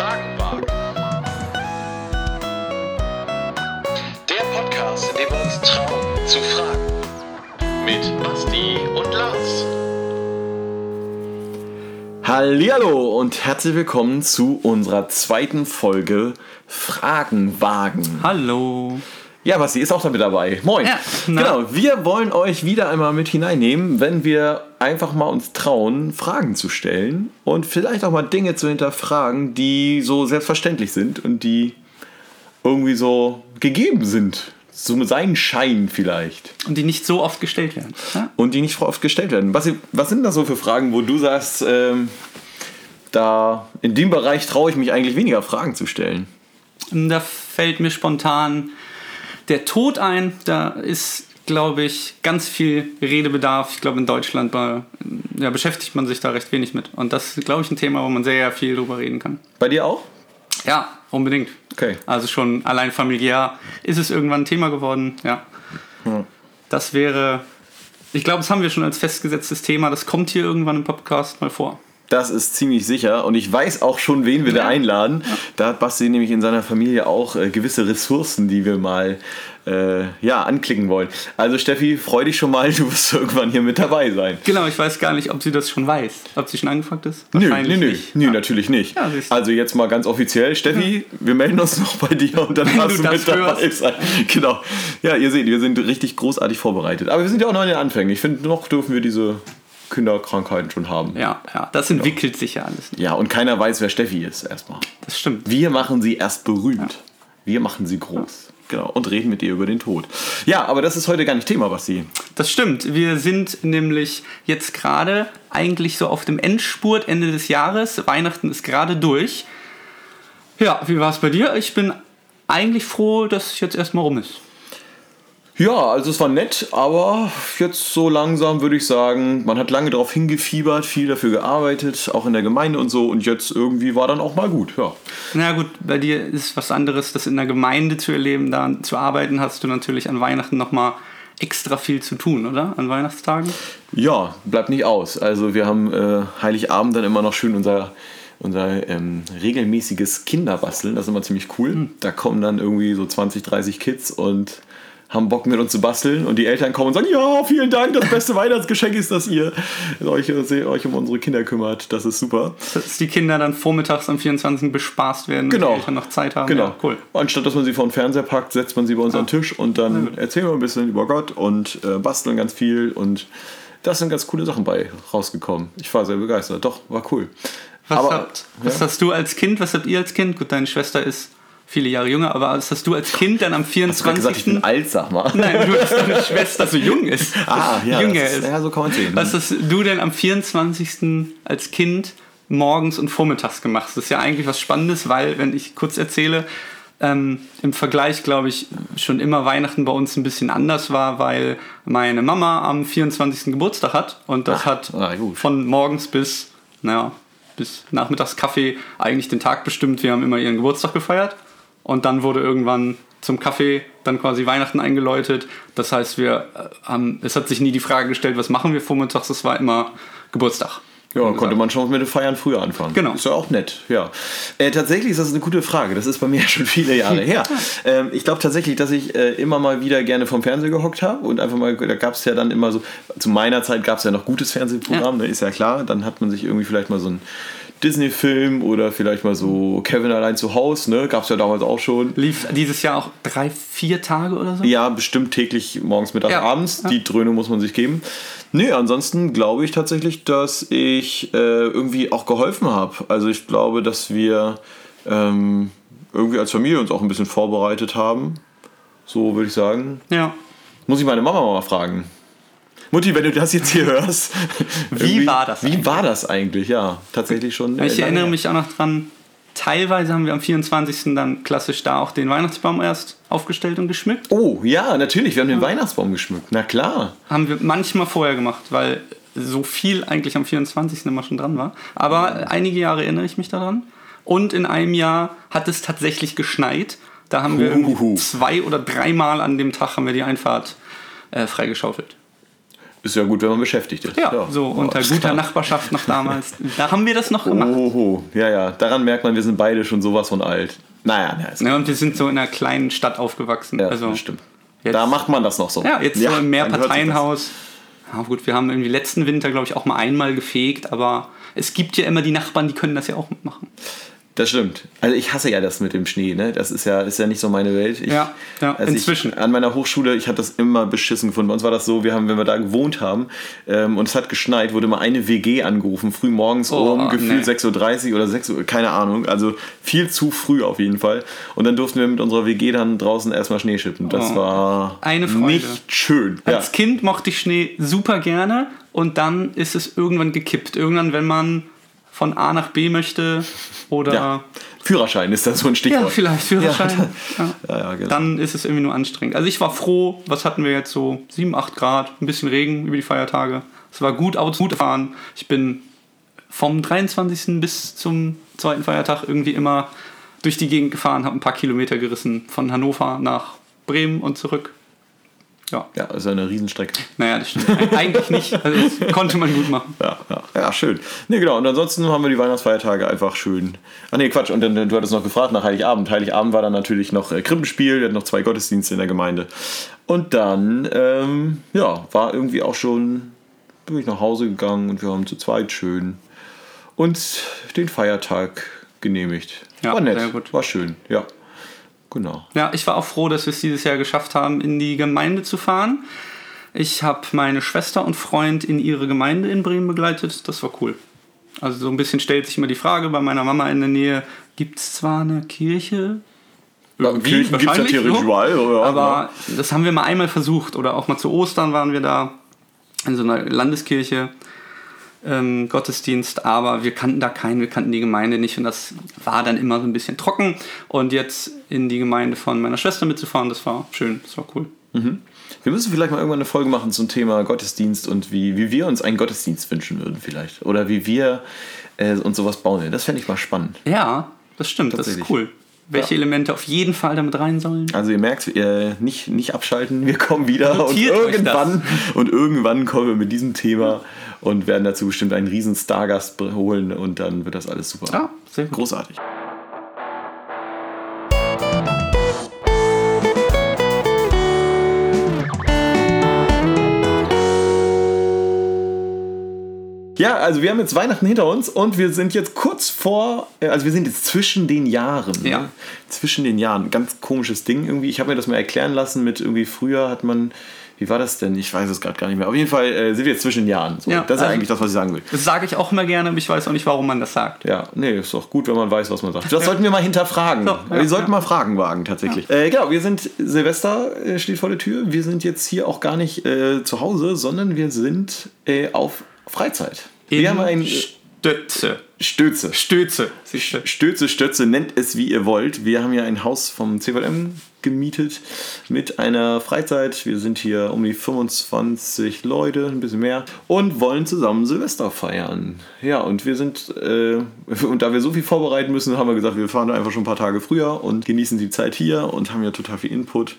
Fragenwagen. Der Podcast, in dem wir uns trauen zu fragen. Mit Basti und Lars. Hallihallo und herzlich willkommen zu unserer zweiten Folge Fragenwagen. Hallo. Ja, Basti ist auch da mit dabei. Moin. Ja, genau, wir wollen euch wieder einmal mit hineinnehmen, wenn wir einfach mal uns trauen, Fragen zu stellen und vielleicht auch mal Dinge zu hinterfragen, die so selbstverständlich sind und die irgendwie so gegeben sind. So sein Schein vielleicht. Und die nicht so oft gestellt werden. Ja? Und die nicht so oft gestellt werden. Was sind das so für Fragen, wo du sagst, da in dem Bereich traue ich mich eigentlich weniger, Fragen zu stellen? Da fällt mir spontan der Tod ein, da ist, glaube ich, ganz viel Redebedarf. Ich glaube, in Deutschland beschäftigt man sich da recht wenig mit. Und das ist, glaube ich, ein Thema, wo man sehr viel drüber reden kann. Bei dir auch? Ja, unbedingt. Okay. Also schon allein familiär ist es irgendwann ein Thema geworden. Ja. Hm. Das wäre, ich glaube, das haben wir schon als festgesetztes Thema. Das kommt hier irgendwann im Podcast mal vor. Das ist ziemlich sicher und ich weiß auch schon, wen wir da einladen. Da hat Basti nämlich in seiner Familie auch gewisse Ressourcen, die wir mal anklicken wollen. Also Steffi, freu dich schon mal, du wirst irgendwann hier mit dabei sein. Genau, ich weiß gar nicht, ob sie das schon weiß. Ob sie schon angefragt ist? Nö, natürlich nicht. Ja, also jetzt mal ganz offiziell, Steffi, wir melden uns noch bei dir und dann darfst du mit dabei sein. Genau. Ja, ihr seht, wir sind richtig großartig vorbereitet. Aber wir sind ja auch noch in den Anfängen. Ich finde, noch dürfen wir diese Kinderkrankheiten schon haben. Ja, das entwickelt sich ja alles. Ja, und keiner weiß, wer Steffi ist erstmal. Das stimmt. Wir machen sie erst berühmt. Ja. Wir machen sie groß. Ja. Genau. Und reden mit ihr über den Tod. Ja, aber das ist heute gar nicht Thema, Basti. Das stimmt. Wir sind nämlich jetzt gerade eigentlich so auf dem Endspurt, Ende des Jahres. Weihnachten ist gerade durch. Ja, wie war es bei dir? Ich bin eigentlich froh, dass es jetzt erstmal rum ist. Ja, also es war nett, aber jetzt so langsam würde ich sagen, man hat lange darauf hingefiebert, viel dafür gearbeitet, auch in der Gemeinde und so. Und jetzt irgendwie war dann auch mal gut, ja. Na gut, bei dir ist was anderes, das in der Gemeinde zu erleben, da zu arbeiten, hast du natürlich an Weihnachten nochmal extra viel zu tun, oder? An Weihnachtstagen? Ja, bleibt nicht aus. Also wir haben Heiligabend dann immer noch schön unser regelmäßiges Kinderbasteln, das ist immer ziemlich cool. Mhm. Da kommen dann irgendwie so 20, 30 Kids und haben Bock mit uns zu basteln und die Eltern kommen und sagen, ja, vielen Dank, das beste Weihnachtsgeschenk ist, dass ihr euch um unsere Kinder kümmert, das ist super. Dass die Kinder dann vormittags am 24. bespaßt werden, genau, und die Eltern noch Zeit haben. Genau, ja, cool. Anstatt dass man sie vor den Fernseher packt, setzt man sie bei uns an den Tisch und dann erzählen wir ein bisschen über Gott und basteln ganz viel und das sind ganz coole Sachen bei rausgekommen. Ich war sehr begeistert, doch, war cool. Was hast du als Kind, was habt ihr als Kind? Gut, deine Schwester ist viele Jahre jünger, aber was hast du als Kind dann am 24. Hast du gesagt, ich bin alt, sag mal. Nein, du hast deine Schwester so jung ist. Ah, ja, jünger ist. Ja, so kann man sehen. Was hast du denn am 24. als Kind morgens und vormittags gemacht? Das ist ja eigentlich was Spannendes, weil, wenn ich kurz erzähle, im Vergleich, glaube ich, schon immer Weihnachten bei uns ein bisschen anders war, weil meine Mama am 24. Geburtstag hat und das von morgens bis nachmittags Kaffee eigentlich den Tag bestimmt. Wir haben immer ihren Geburtstag gefeiert. Und dann wurde irgendwann zum Kaffee dann quasi Weihnachten eingeläutet. Das heißt, es hat sich nie die Frage gestellt, was machen wir vormittags? Es war immer Geburtstag. Ja, konnte man schon mit den Feiern früher anfangen. Genau. Ist ja auch nett, ja. Tatsächlich ist das eine gute Frage. Das ist bei mir schon viele Jahre her. Ich glaube tatsächlich, dass ich immer mal wieder gerne vom Fernseher gehockt habe und einfach mal, da gab es ja dann immer so, zu meiner Zeit gab es ja noch gutes Fernsehprogramm, ja. Ne, ist ja klar. Dann hat man sich irgendwie vielleicht mal so einen Disney-Film oder vielleicht mal so Kevin allein zu Hause, ne? Gab's ja damals auch schon. Lief dieses Jahr auch 3-4 Tage oder so? Ja, bestimmt täglich morgens, mittags, abends. Ja. Die Dröhne muss man sich geben. Nee, ansonsten glaube ich tatsächlich, dass ich irgendwie auch geholfen habe. Also ich glaube, dass wir irgendwie als Familie uns auch ein bisschen vorbereitet haben. So würde ich sagen. Ja. Muss ich meine Mama mal fragen. Mutti, wenn du das jetzt hier hörst. Wie war das eigentlich? Ja, tatsächlich schon. Ich erinnere mich auch noch dran, teilweise haben wir am 24. dann klassisch da auch den Weihnachtsbaum erst aufgestellt und geschmückt. Oh, ja, natürlich, wir haben den Weihnachtsbaum geschmückt, na klar. Haben wir manchmal vorher gemacht, weil so viel eigentlich am 24. immer schon dran war. Aber einige Jahre erinnere ich mich daran. Und in einem Jahr hat es tatsächlich geschneit. Da haben wir 2 oder 3 Mal an dem Tag haben wir die Einfahrt freigeschaufelt. Ist ja gut, wenn man beschäftigt ist. Ja, ja. So unter guter Nachbarschaft noch damals. Da haben wir das noch gemacht. Oho, ja. Daran merkt man, wir sind beide schon sowas von alt. Naja, und wir sind so in einer kleinen Stadt aufgewachsen. Ja, also, das stimmt. Jetzt, da macht man das noch so. Ja, jetzt so im Mehrparteienhaus. Ja, gut, wir haben irgendwie letzten Winter, glaube ich, auch mal einmal gefegt, aber es gibt ja immer die Nachbarn, die können das ja auch machen. Das stimmt. Also ich hasse ja das mit dem Schnee, ne? Das ist ja nicht so meine Welt. Inzwischen. An meiner Hochschule, ich habe das immer beschissen gefunden. Bei uns war das so, wenn wir da gewohnt haben und es hat geschneit, wurde mal eine WG angerufen, früh morgens gefühlt 6.30 Uhr oder 6 Uhr, keine Ahnung. Also viel zu früh auf jeden Fall. Und dann durften wir mit unserer WG dann draußen erstmal Schnee schippen. Das war nicht schön. Ja. Als Kind mochte ich Schnee super gerne und dann ist es irgendwann gekippt. Irgendwann, wenn man von A nach B möchte oder... Ja. Führerschein ist da so ein Stichwort. Ja, vielleicht Führerschein. Ja, genau. Dann ist es irgendwie nur anstrengend. Also ich war froh, was hatten wir jetzt so? 7, 8 Grad, ein bisschen Regen über die Feiertage. Es war gut ausgefahren. Ich bin vom 23. bis zum zweiten Feiertag irgendwie immer durch die Gegend gefahren, habe ein paar Kilometer gerissen von Hannover nach Bremen und zurück. Ja, ist also eine Riesenstrecke. Naja, das stimmt. Eigentlich nicht. Also das konnte man gut machen. Ja, schön. Ne, genau. Und ansonsten haben wir die Weihnachtsfeiertage einfach schön. Und dann, du hattest noch gefragt nach Heiligabend. Heiligabend war dann natürlich noch Krippenspiel. Wir hatten noch 2 Gottesdienste in der Gemeinde. Und dann, war irgendwie auch schon, bin ich nach Hause gegangen und wir haben zu zweit schön uns den Feiertag genehmigt. Ja, war nett. Sehr gut. War schön, ja. Genau. Ja, ich war auch froh, dass wir es dieses Jahr geschafft haben, in die Gemeinde zu fahren. Ich habe meine Schwester und Freund in ihre Gemeinde in Bremen begleitet. Das war cool. Also so ein bisschen stellt sich immer die Frage, bei meiner Mama in der Nähe, gibt es zwar eine Kirche? Kirchen gibt es ja theoretisch überall. Aber das haben wir mal einmal versucht. Oder auch mal zu Ostern waren wir da in so einer Landeskirche. Gottesdienst, aber wir kannten da keinen, wir kannten die Gemeinde nicht und das war dann immer so ein bisschen trocken und jetzt in die Gemeinde von meiner Schwester mitzufahren, das war schön, das war cool. Mhm. Wir müssen vielleicht mal irgendwann eine Folge machen zum Thema Gottesdienst und wie wir uns einen Gottesdienst wünschen würden vielleicht oder wie wir uns sowas bauen. Das fände ich mal spannend. Ja, das stimmt, das ist cool. Welche Elemente auf jeden Fall damit rein sollen? Also ihr merkt, nicht abschalten, wir kommen wieder. Notiert und irgendwann kommen wir mit diesem Thema und werden dazu bestimmt einen riesen Stargast holen und dann wird das alles super. Ja, sehr gut. Großartig. Ja, also wir haben jetzt Weihnachten hinter uns und wir sind jetzt wir sind jetzt zwischen den Jahren. Ja. Ne? Zwischen den Jahren, ganz komisches Ding irgendwie. Ich habe mir das mal erklären lassen mit irgendwie früher hat man, wie war das denn? Ich weiß es gerade gar nicht mehr. Auf jeden Fall sind wir jetzt zwischen den Jahren. So, ja, das ist eigentlich das, was ich sagen will. Das sage ich auch immer gerne, aber ich weiß auch nicht, warum man das sagt. Ja, nee, ist doch gut, wenn man weiß, was man sagt. Das sollten wir mal hinterfragen. So, wir sollten mal Fragen wagen, tatsächlich. Ja. Genau, wir sind, Silvester steht vor der Tür. Wir sind jetzt hier auch gar nicht zu Hause, sondern wir sind auf Freizeit. Wir haben einen Stötze, nennt es wie ihr wollt. Wir haben ja ein Haus vom CVM gemietet mit einer Freizeit. Wir sind hier um die 25 Leute, ein bisschen mehr und wollen zusammen Silvester feiern. Ja, und wir sind und da wir so viel vorbereiten müssen, haben wir gesagt, wir fahren einfach schon ein paar Tage früher und genießen die Zeit hier und haben ja total viel Input.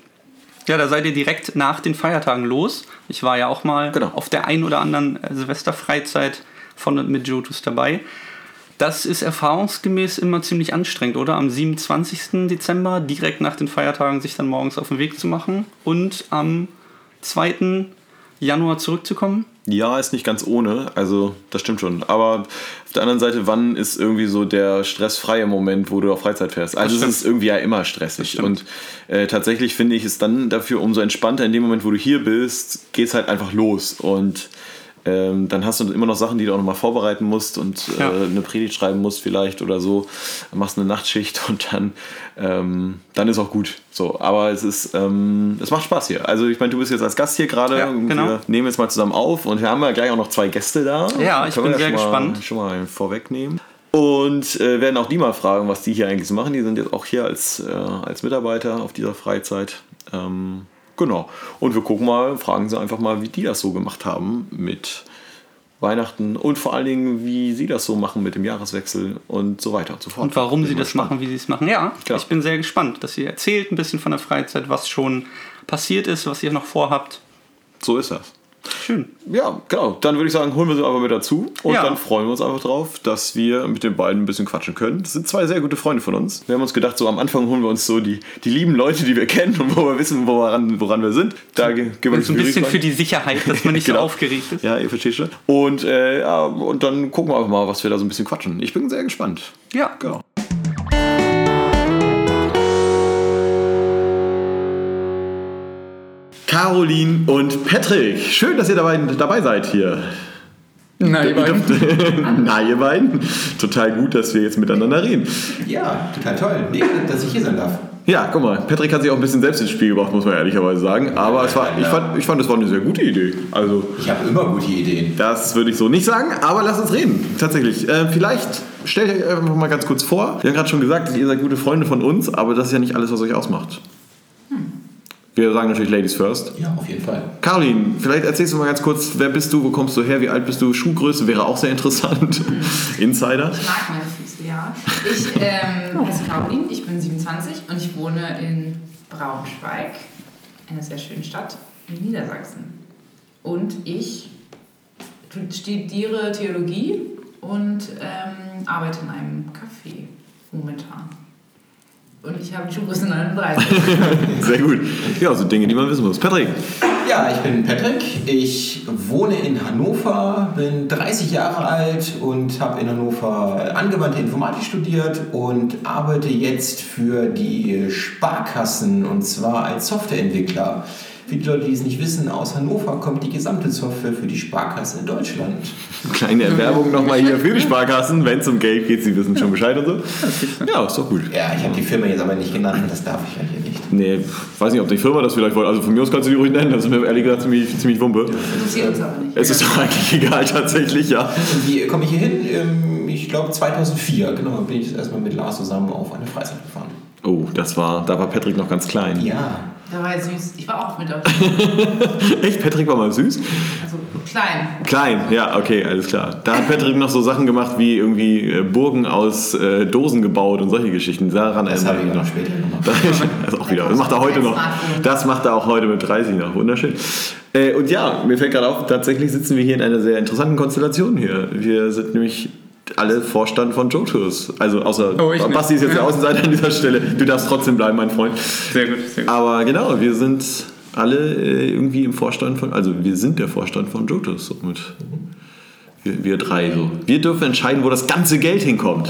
Ja, da seid ihr direkt nach den Feiertagen los. Ich war ja auch mal auf der einen oder anderen Silvesterfreizeit von und mit Jotus dabei. Das ist erfahrungsgemäß immer ziemlich anstrengend, oder? Am 27. Dezember direkt nach den Feiertagen sich dann morgens auf den Weg zu machen und am 2. Januar zurückzukommen? Ja, ist nicht ganz ohne, also das stimmt schon. Aber auf der anderen Seite, wann ist irgendwie so der stressfreie Moment, wo du auf Freizeit fährst? Also es ist irgendwie ja immer stressig. Und tatsächlich finde ich es dann dafür umso entspannter, in dem Moment, wo du hier bist, geht's halt einfach los. Und dann hast du immer noch Sachen, die du auch nochmal vorbereiten musst und eine Predigt schreiben musst vielleicht oder so. Dann machst du eine Nachtschicht und dann ist auch gut. So, aber es macht Spaß hier. Also ich meine, du bist jetzt als Gast hier gerade. Ja, genau. Wir nehmen jetzt mal zusammen auf und wir haben ja gleich auch noch 2 Gäste da. Ja, ich bin sehr gespannt. Schon mal vorwegnehmen. Und werden auch die mal fragen, was die hier eigentlich so machen. Die sind jetzt auch hier als Mitarbeiter auf dieser Freizeit. Genau. Und wir fragen sie einfach mal, wie die das so gemacht haben mit Weihnachten und vor allen Dingen, wie sie das so machen mit dem Jahreswechsel und so weiter und so fort. Und warum sie das machen, wie sie es machen. Ja, klar. Ich bin sehr gespannt, dass ihr erzählt ein bisschen von der Freizeit, was schon passiert ist, was ihr noch vorhabt. So ist das. Schön. Ja, genau. Dann würde ich sagen, holen wir sie einfach mit dazu und dann freuen wir uns einfach drauf, dass wir mit den beiden ein bisschen quatschen können. Das sind zwei sehr gute Freunde von uns. Wir haben uns gedacht, so am Anfang holen wir uns so die lieben Leute, die wir kennen und wo wir wissen, woran wir sind. Da gehen wir uns ein bisschen rein. Für die Sicherheit, dass man nicht so aufgeregt ist. Ja, ihr versteht schon. Und dann gucken wir einfach mal, was wir da so ein bisschen quatschen. Ich bin sehr gespannt. Ja, genau. Carolin und Patrick, schön, dass ihr dabei seid hier. Na, ihr beiden. Na, ihr beiden. Total gut, dass wir jetzt miteinander reden. Ja, total toll. Nee, dass ich hier sein darf. Ja, guck mal, Patrick hat sich auch ein bisschen selbst ins Spiel gebracht, muss man ehrlicherweise sagen. Aber ich fand, es war eine sehr gute Idee. Also, ich habe immer gute Ideen. Das würde ich so nicht sagen, aber lasst uns reden. Tatsächlich. Vielleicht stellt euch einfach mal ganz kurz vor. Wir haben gerade schon gesagt, ihr seid gute Freunde von uns, aber das ist ja nicht alles, was euch ausmacht. Wir sagen natürlich Ladies first. Ja, auf jeden Fall. Carolin, vielleicht erzählst du mal ganz kurz, wer bist du, wo kommst du her, wie alt bist du, Schuhgröße wäre auch sehr interessant. Insider. Ich mag meine Füße, ja. Ich heiße Carolin, ich bin 27 und ich wohne in Braunschweig, einer sehr schönen Stadt in Niedersachsen. Und ich studiere Theologie und arbeite in einem Café momentan. Und ich habe Jotus in 39. Sehr gut. Ja, so Dinge, die man wissen muss. Patrick. Ja, ich bin Patrick. Ich wohne in Hannover, bin 30 Jahre alt und habe in Hannover angewandte Informatik studiert und arbeite jetzt für die Sparkassen und zwar als Softwareentwickler. Für die Leute, die es nicht wissen, aus Hannover kommt die gesamte Software für die Sparkassen in Deutschland. Kleine Erwerbung nochmal hier für die Sparkassen. Wenn es um Geld geht, sie wissen schon Bescheid und so. Ja, ist doch gut. Ja, ich habe die Firma jetzt aber nicht genannt, das darf ich ja hier nicht. Nee, weiß nicht, ob die Firma das vielleicht wollte. Also von mir aus kannst du die ruhig nennen, das ist mir ehrlich gesagt ziemlich Wumpe. Das interessiert uns aber nicht. Es ist doch eigentlich egal, tatsächlich, ja. Und wie komme ich hier hin? Ich glaube 2004, genau, bin ich erstmal mit Lars zusammen auf eine Freizeit gefahren. Oh, da war Patrick noch ganz klein. Ja. Da war er süß. Ich war auch mit auf. Echt? Patrick war mal süß? Also klein. Ja, okay, alles klar. Da hat Patrick noch so Sachen gemacht wie irgendwie Burgen aus Dosen gebaut und solche Geschichten. Daran erinnert er mich noch später. Das auch wieder. Das macht er heute noch. Das macht er auch heute mit 30 noch. Wunderschön. Und ja, mir fällt gerade auf, tatsächlich sitzen wir hier in einer sehr interessanten Konstellation hier. Wir sind nämlich alle Vorstand von Jotus. Also außer Basti ist jetzt der Außenseiter an dieser Stelle. Du darfst trotzdem bleiben, mein Freund. Sehr gut, sehr gut. Aber genau, wir sind alle irgendwie im Vorstand von... Also wir sind der Vorstand von Jotus. Somit wir drei so. Wir dürfen entscheiden, wo das ganze Geld hinkommt.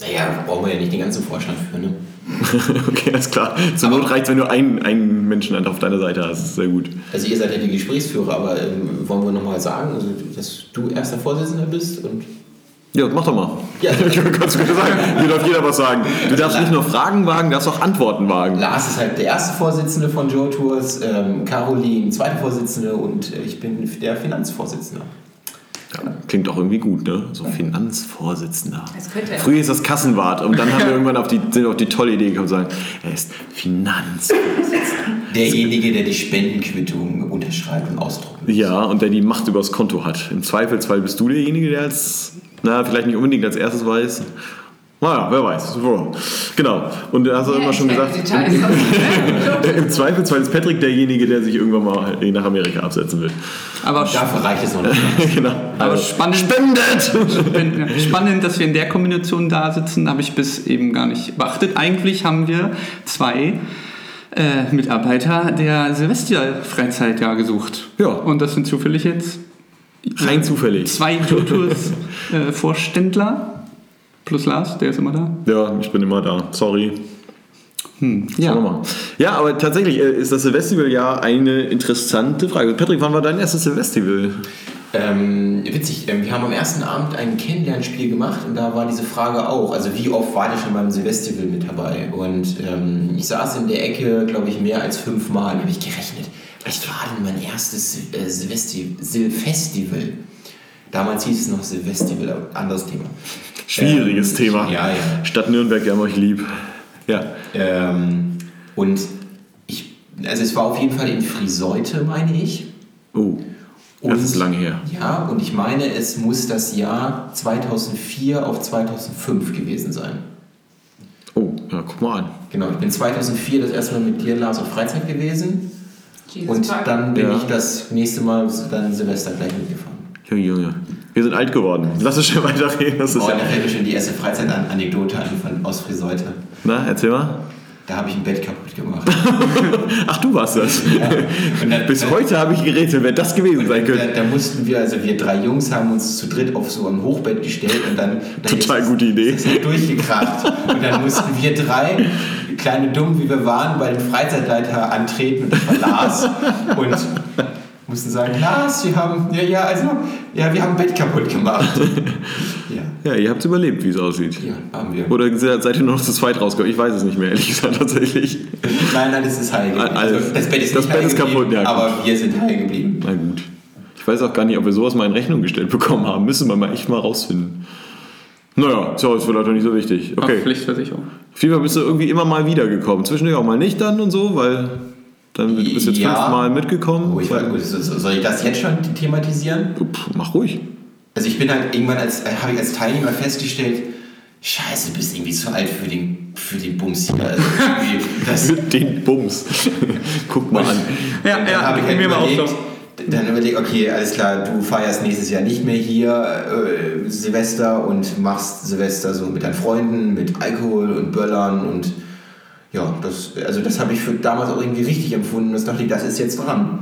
Naja, brauchen wir ja nicht den ganzen Vorstand für, ne? Okay, alles klar. Zur Not reicht es, wenn du einen Menschen auf deiner Seite hast. Das ist sehr gut. Also ihr seid ja die Gesprächsführer, aber wollen wir nochmal sagen, also, dass du erster Vorsitzender bist und... Ja, mach doch mal. Ja, kannst du sagen. Hier darf jeder was sagen. Du darfst nicht nur Fragen wagen, du darfst auch Antworten wagen. Lars ist halt der erste Vorsitzende von Jotus, Carolin zweite Vorsitzende und ich bin der Finanzvorsitzende. Ja, klingt auch irgendwie gut, ne? So Finanzvorsitzender. Früher ist das Kassenwart und dann haben wir irgendwann auf die tolle Idee gekommen und sagen, er ist Finanzvorsitzender. Derjenige, der die Spendenquittung unterschreibt und ausdruckt. Ja, und der die Macht übers Konto hat. Im Zweifelsfall bist du derjenige, der als... Na, vielleicht nicht unbedingt als erstes weiß. Naja, wer weiß. Genau. Und da hast du immer schon gesagt, im Zweifelsfall ist Patrick derjenige, der sich irgendwann mal nach Amerika absetzen will. Aber dafür reicht es noch nicht. Genau. Aber spannend, dass wir in der Kombination da sitzen, habe ich bis eben gar nicht beachtet. Eigentlich haben wir zwei Mitarbeiter der Silvesterfreizeit gesucht. Ja. Und das sind zufällig jetzt... Rein zufällig. Zwei Jotus Vorständler plus Lars, der ist immer da. Ja, ich bin immer da. Sorry. Ja, aber tatsächlich ist das Silvestival ja eine interessante Frage. Patrick, wann war dein erstes Silvestival? Witzig, wir haben am ersten Abend ein Kennenlernspiel gemacht und da war diese Frage auch, also wie oft war ich schon beim Silvestival mit dabei? Und ich saß in der Ecke, glaube ich, mehr als 5-mal, habe ich gerechnet. Was war denn mein erstes Silvestival? Damals hieß es noch Silvestival, anderes Thema. Schwieriges Thema. Ja. Stadt Nürnberg, wir haben euch lieb. Ja. Und es war auf jeden Fall in Frieseute, meine ich. Oh, das ist lang her. Ja, und ich meine, es muss das Jahr 2004 auf 2005 gewesen sein. Oh, ja, guck mal an. Genau, ich bin 2004 das erste Mal mit dir, Lars, auf Freizeit gewesen. Jesus Park. Und dann bin ich das nächste Mal dann Silvester gleich mitgefahren. Junge, Junge. Wir sind alt geworden. Lass uns schon weiterreden. Das ist da fällt mir schon die erste Freizeitanekdote an von Ostfried Seuter. Na, erzähl mal. Da habe ich ein Bett kaputt gemacht. Ach, du warst das. Ja. Dann, bis heute habe ich gerätselt, wer das gewesen sein könnte. Da mussten wir, also wir drei Jungs haben uns zu dritt auf so ein Hochbett gestellt und dann total gute Idee. Ist das durchgekracht. Und dann mussten wir drei, kleine Dumm wie wir waren, bei dem Freizeitleiter antreten und das war Lars. Und mussten sagen, Lars, wir haben ein Bett kaputt gemacht. Ja, ihr habt es überlebt, wie es aussieht. Ja, haben wir. Oder seid ihr nur noch zu zweit rausgekommen? Ich weiß es nicht mehr, ehrlich gesagt, tatsächlich. Nein, es ist heil geblieben. Also, das Bett ist kaputt, ja, aber wir sind heil geblieben. Na gut. Ich weiß auch gar nicht, ob wir sowas mal in Rechnung gestellt bekommen haben. Müssen wir mal echt mal rausfinden. Naja, ist vielleicht auch nicht so wichtig. Okay. Ach, Pflichtversicherung. FIFA bist du irgendwie immer mal wiedergekommen. Zwischendurch auch mal nicht dann und so, weil... Dann bist du jetzt fünfmal mitgekommen. Oh, ich war gut. Soll ich das jetzt schon thematisieren? Puh, mach ruhig. Also ich bin halt irgendwann als Teilnehmer festgestellt, scheiße, du bist irgendwie zu alt für den Bums hier. Also mit den Bums. Guck mal an. Ja, habe ich halt mir mal aufgeschlossen. Dann überlegt, okay, alles klar, du feierst nächstes Jahr nicht mehr hier Silvester und machst Silvester so mit deinen Freunden, mit Alkohol und Böllern und... Ja, das habe ich für damals auch irgendwie richtig empfunden. Das dachte ich, das ist jetzt dran.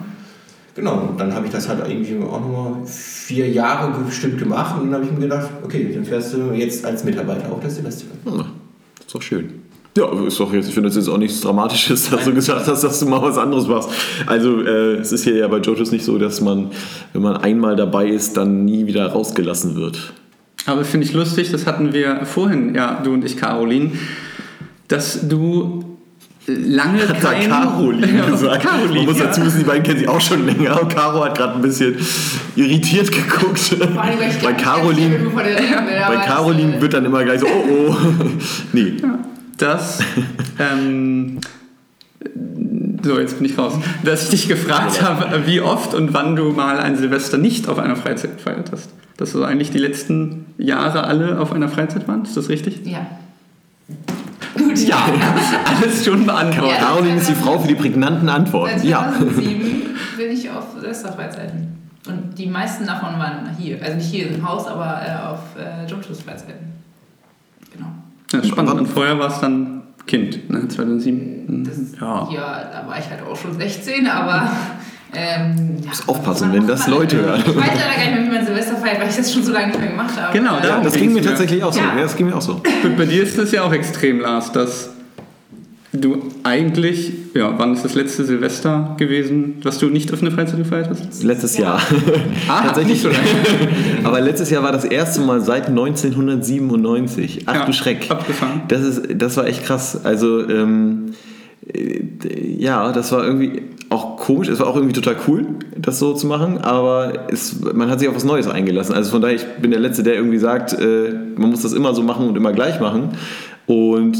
Genau, dann habe ich das halt irgendwie auch nochmal 4 Jahre bestimmt gemacht und dann habe ich mir gedacht, okay, dann fährst du jetzt als Mitarbeiter auch das Festival. Ja, ist doch schön. Ja, ist doch jetzt, ich finde das jetzt auch nichts Dramatisches, dass du gesagt hast, dass du mal was anderes machst. Also es ist hier ja bei Jotus nicht so, dass man, wenn man einmal dabei ist, dann nie wieder rausgelassen wird. Aber finde ich lustig, das hatten wir vorhin, ja, du und ich, Carolin, dass du lange hat kein... Carolin gesagt. Carolin, man muss dazu wissen, die beiden kennen sich auch schon länger. Und Caro hat gerade ein bisschen irritiert geguckt. Bei Carolin wird dann immer gleich so, oh. Nee. Das... So, jetzt bin ich raus. Dass ich dich gefragt habe, wie oft und wann du mal ein Silvester nicht auf einer Freizeit gefeiert hast. Dass du eigentlich die letzten Jahre alle auf einer Freizeit waren. Ist das richtig? Ja. Gut. Ja, alles schon beantwortet. Ja, Carolin ist die Frau für die prägnanten Antworten. Ja. 2007 bin ich auf Silvesterfreizeiten. Und die meisten davon waren hier. Also nicht hier im Haus, aber auf Jotus-Freizeiten. Genau. Ja, spannend. Und vorher war es dann Kind, ne? 2007. Ja, da war ich halt auch schon 16, aber... du musst aufpassen, wenn das Leute hören. Ich weiß leider gar nicht mehr, wie man Silvester feiert, weil ich das schon so lange nicht mehr gemacht habe. Genau, das ging mir tatsächlich auch so. Ja, das ging mir auch so. Bei dir ist das ja auch extrem, Lars, dass du eigentlich, wann ist das letzte Silvester gewesen, was du nicht auf eine Freizeit gefeiert hast? Letztes Jahr. Tatsächlich. Nicht so lange. Aber letztes Jahr war das erste Mal seit 1997. Ach du Schreck. Abgefahren. Das war echt krass. Also, das war irgendwie auch komisch, es war auch irgendwie total cool, das so zu machen, aber man hat sich auf was Neues eingelassen. Also von daher, ich bin der Letzte, der irgendwie sagt, man muss das immer so machen und immer gleich machen. Und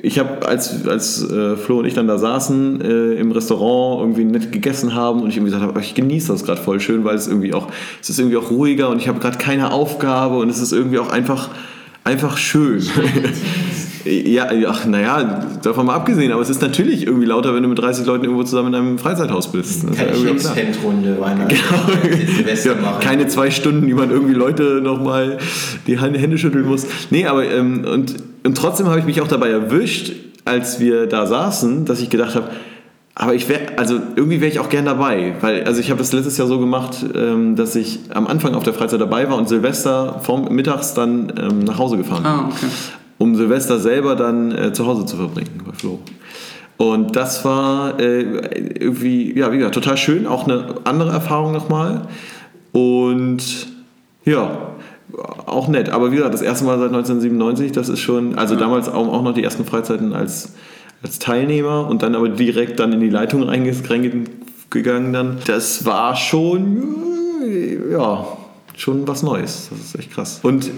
ich habe, als Flo und ich dann da saßen, im Restaurant irgendwie nett gegessen haben und ich irgendwie gesagt habe, ich genieße das gerade voll schön, weil es ist irgendwie auch ruhiger und ich habe gerade keine Aufgabe und es ist irgendwie auch einfach schön. Ja, davon mal abgesehen, aber es ist natürlich irgendwie lauter, wenn du mit 30 Leuten irgendwo zusammen in einem Freizeithaus bist. Keine Chipsfan-Runde, Weihnachten, Silvester machen. Keine 2 Stunden, die man irgendwie Leute nochmal die Hände schütteln muss. Nee, aber und trotzdem habe ich mich auch dabei erwischt, als wir da saßen, dass ich gedacht habe, aber irgendwie wäre ich auch gern dabei, weil ich habe das letztes Jahr so gemacht, dass ich am Anfang auf der Freizeit dabei war und Silvester mittags dann nach Hause gefahren bin. Ah, okay. Um Silvester selber dann zu Hause zu verbringen bei Flo. Und das war irgendwie, ja, wie gesagt, total schön, auch eine andere Erfahrung nochmal. Und ja, auch nett. Aber wie gesagt, das erste Mal seit 1997, das ist schon, damals auch noch die ersten Freizeiten als Teilnehmer und dann aber direkt dann in die Leitung reingegangen dann. Das war schon, schon was Neues. Das ist echt krass. Und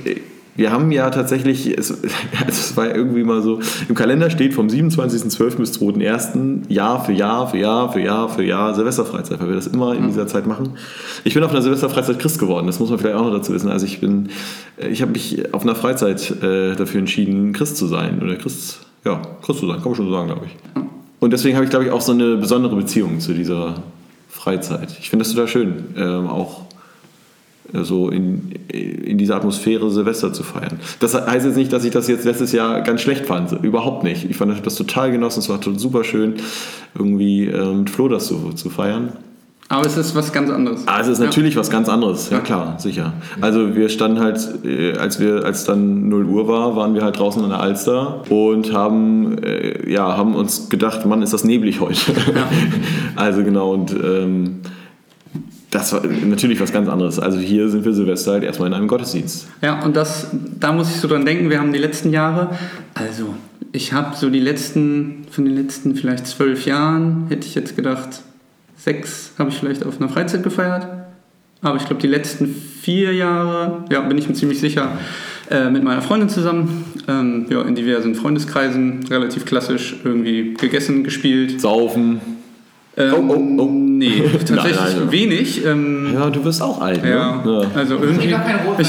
wir haben ja tatsächlich, es war irgendwie mal so, im Kalender steht vom 27.12. bis 2.1. Jahr für Jahr Silvesterfreizeit, weil wir das immer in dieser Zeit machen. Ich bin auf einer Silvesterfreizeit Christ geworden, das muss man vielleicht auch noch dazu wissen. Also ich habe mich auf einer Freizeit dafür entschieden, Christ zu sein. Oder Christ zu sein, kann man schon so sagen, glaube ich. Und deswegen habe ich, glaube ich, auch so eine besondere Beziehung zu dieser Freizeit. Ich finde das total schön, auch so in dieser Atmosphäre Silvester zu feiern. Das heißt jetzt nicht, dass ich das jetzt letztes Jahr ganz schlecht fand. Überhaupt nicht. Ich fand das total genossen. Es war super schön, irgendwie mit Flo das zu feiern. Aber es ist was ganz anderes. Ah, es ist natürlich was ganz anderes, ja klar, sicher. Also wir standen halt, als dann 0 Uhr war, waren wir halt draußen an der Alster und haben uns gedacht, Mann, ist das neblig heute. Ja. Also genau, und das war natürlich was ganz anderes. Also hier sind wir Silvester halt erstmal in einem Gottesdienst. Ja, und da muss ich so dran denken, wir haben die letzten Jahre, also ich habe so von den letzten vielleicht 12 Jahren, hätte ich jetzt gedacht, 6 habe ich vielleicht auf einer Freizeit gefeiert, aber ich glaube die letzten 4 Jahre, ja, bin ich mir ziemlich sicher, mit meiner Freundin zusammen, in diversen Freundeskreisen, relativ klassisch irgendwie gegessen, gespielt. Saufen. Nee, tatsächlich nein. Wenig. Ja, du wirst auch alt, ne? Ja. Also irgendwie. Ich habe keinen Rotwein.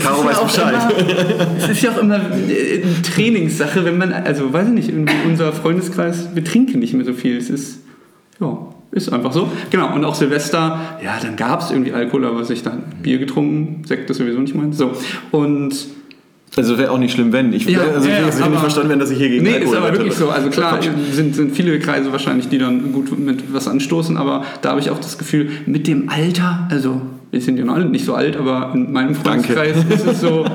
Caro weiß Bescheid. Es ist ja auch immer eine Trainingssache, wenn man, also weiß ich nicht, in unser Freundeskreis, wir trinken nicht mehr so viel. Es ist, ist einfach so. Genau, und auch Silvester, ja, dann gab es irgendwie Alkohol, aber was ich dann Bier getrunken, Sekt ist sowieso nicht meins. So, und... Also wäre auch nicht schlimm, wenn. Ich nicht verstanden werden, dass ich hier gegen Alkohol hätte. Nee, ist aber wirklich so. Also klar, sind viele Kreise wahrscheinlich, die dann gut mit was anstoßen, aber da habe ich auch das Gefühl, mit dem Alter, also wir sind ja noch alle nicht so alt, aber in meinem Freundeskreis ist es so,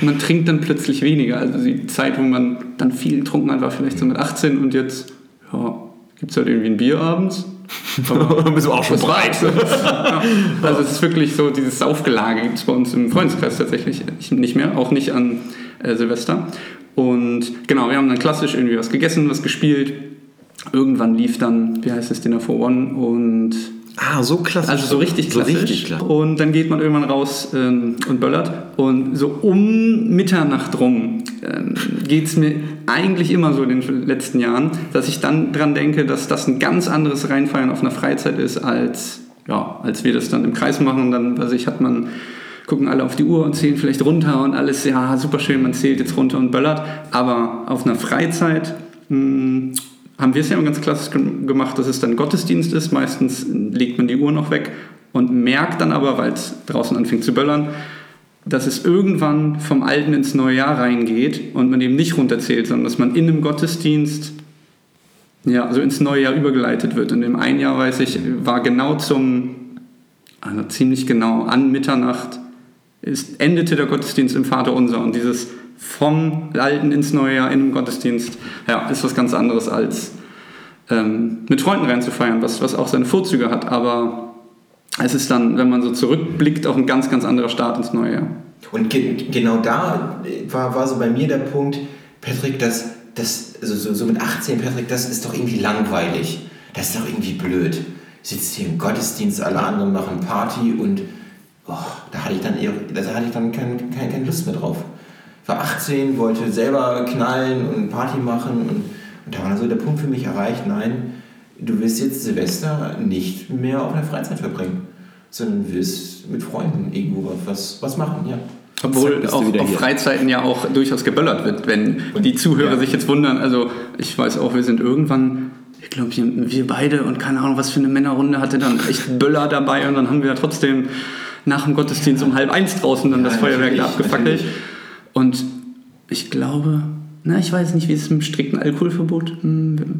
man trinkt dann plötzlich weniger. Also die Zeit, wo man dann viel getrunken hat, war vielleicht so mit 18 und jetzt, gibt es halt irgendwie ein Bier abends. Dann bist du auch schon breit. Ja. Also es ist wirklich so, dieses Saufgelage gibt es bei uns im Freundeskreis tatsächlich nicht mehr, auch nicht an Silvester. Und genau, wir haben dann klassisch irgendwie was gegessen, was gespielt. Irgendwann lief dann, wie heißt es, Dinner for One und... Ah, so klassisch. Also so richtig klassisch. So richtig klar. Und dann geht man irgendwann raus und böllert. Und so um Mitternacht rum geht es mir eigentlich immer so in den letzten Jahren, dass ich dann dran denke, dass das ein ganz anderes Reinfeiern auf einer Freizeit ist, als wir das dann im Kreis machen. Und dann, gucken alle auf die Uhr und zählen vielleicht runter und alles, ja, super schön, man zählt jetzt runter und böllert. Aber auf einer Freizeit... haben wir es ja immer ganz klassisch gemacht, dass es dann Gottesdienst ist. Meistens legt man die Uhr noch weg und merkt dann aber, weil es draußen anfängt zu böllern, dass es irgendwann vom alten ins neue Jahr reingeht und man eben nicht runterzählt, sondern dass man in einem Gottesdienst so ins neue Jahr übergeleitet wird. In dem einen Jahr, weiß ich, war genau ziemlich genau an Mitternacht, endete der Gottesdienst im Vaterunser und dieses vom Alten ins neue Jahr in einem Gottesdienst, ist was ganz anderes als mit Freunden reinzufeiern, was auch seine Vorzüge hat, aber es ist dann, wenn man so zurückblickt, auch ein ganz, ganz anderer Start ins neue Jahr. Und genau da war so bei mir der Punkt, Patrick, so mit 18, Patrick, das ist doch irgendwie langweilig, das ist doch irgendwie blöd. Sitzt hier im Gottesdienst, alle anderen machen Party und da hatte ich dann keine Lust mehr drauf. War 18, wollte selber knallen und Party machen und da war so der Punkt für mich erreicht, nein, du willst jetzt Silvester nicht mehr auf der Freizeit verbringen, sondern willst mit Freunden irgendwo was machen, ja. Obwohl auf Freizeiten ja auch durchaus geböllert wird, wenn die Zuhörer sich jetzt wundern, also ich weiß auch, wir sind irgendwann, ich glaube, wir beide und keine Ahnung, was für eine Männerrunde hatte dann echt Böller dabei und dann haben wir trotzdem nach dem Gottesdienst um 12:30 draußen dann das Feuerwerk abgefackelt. Natürlich. Und ich glaube, ich weiß nicht, wie es im strikten Alkoholverbot,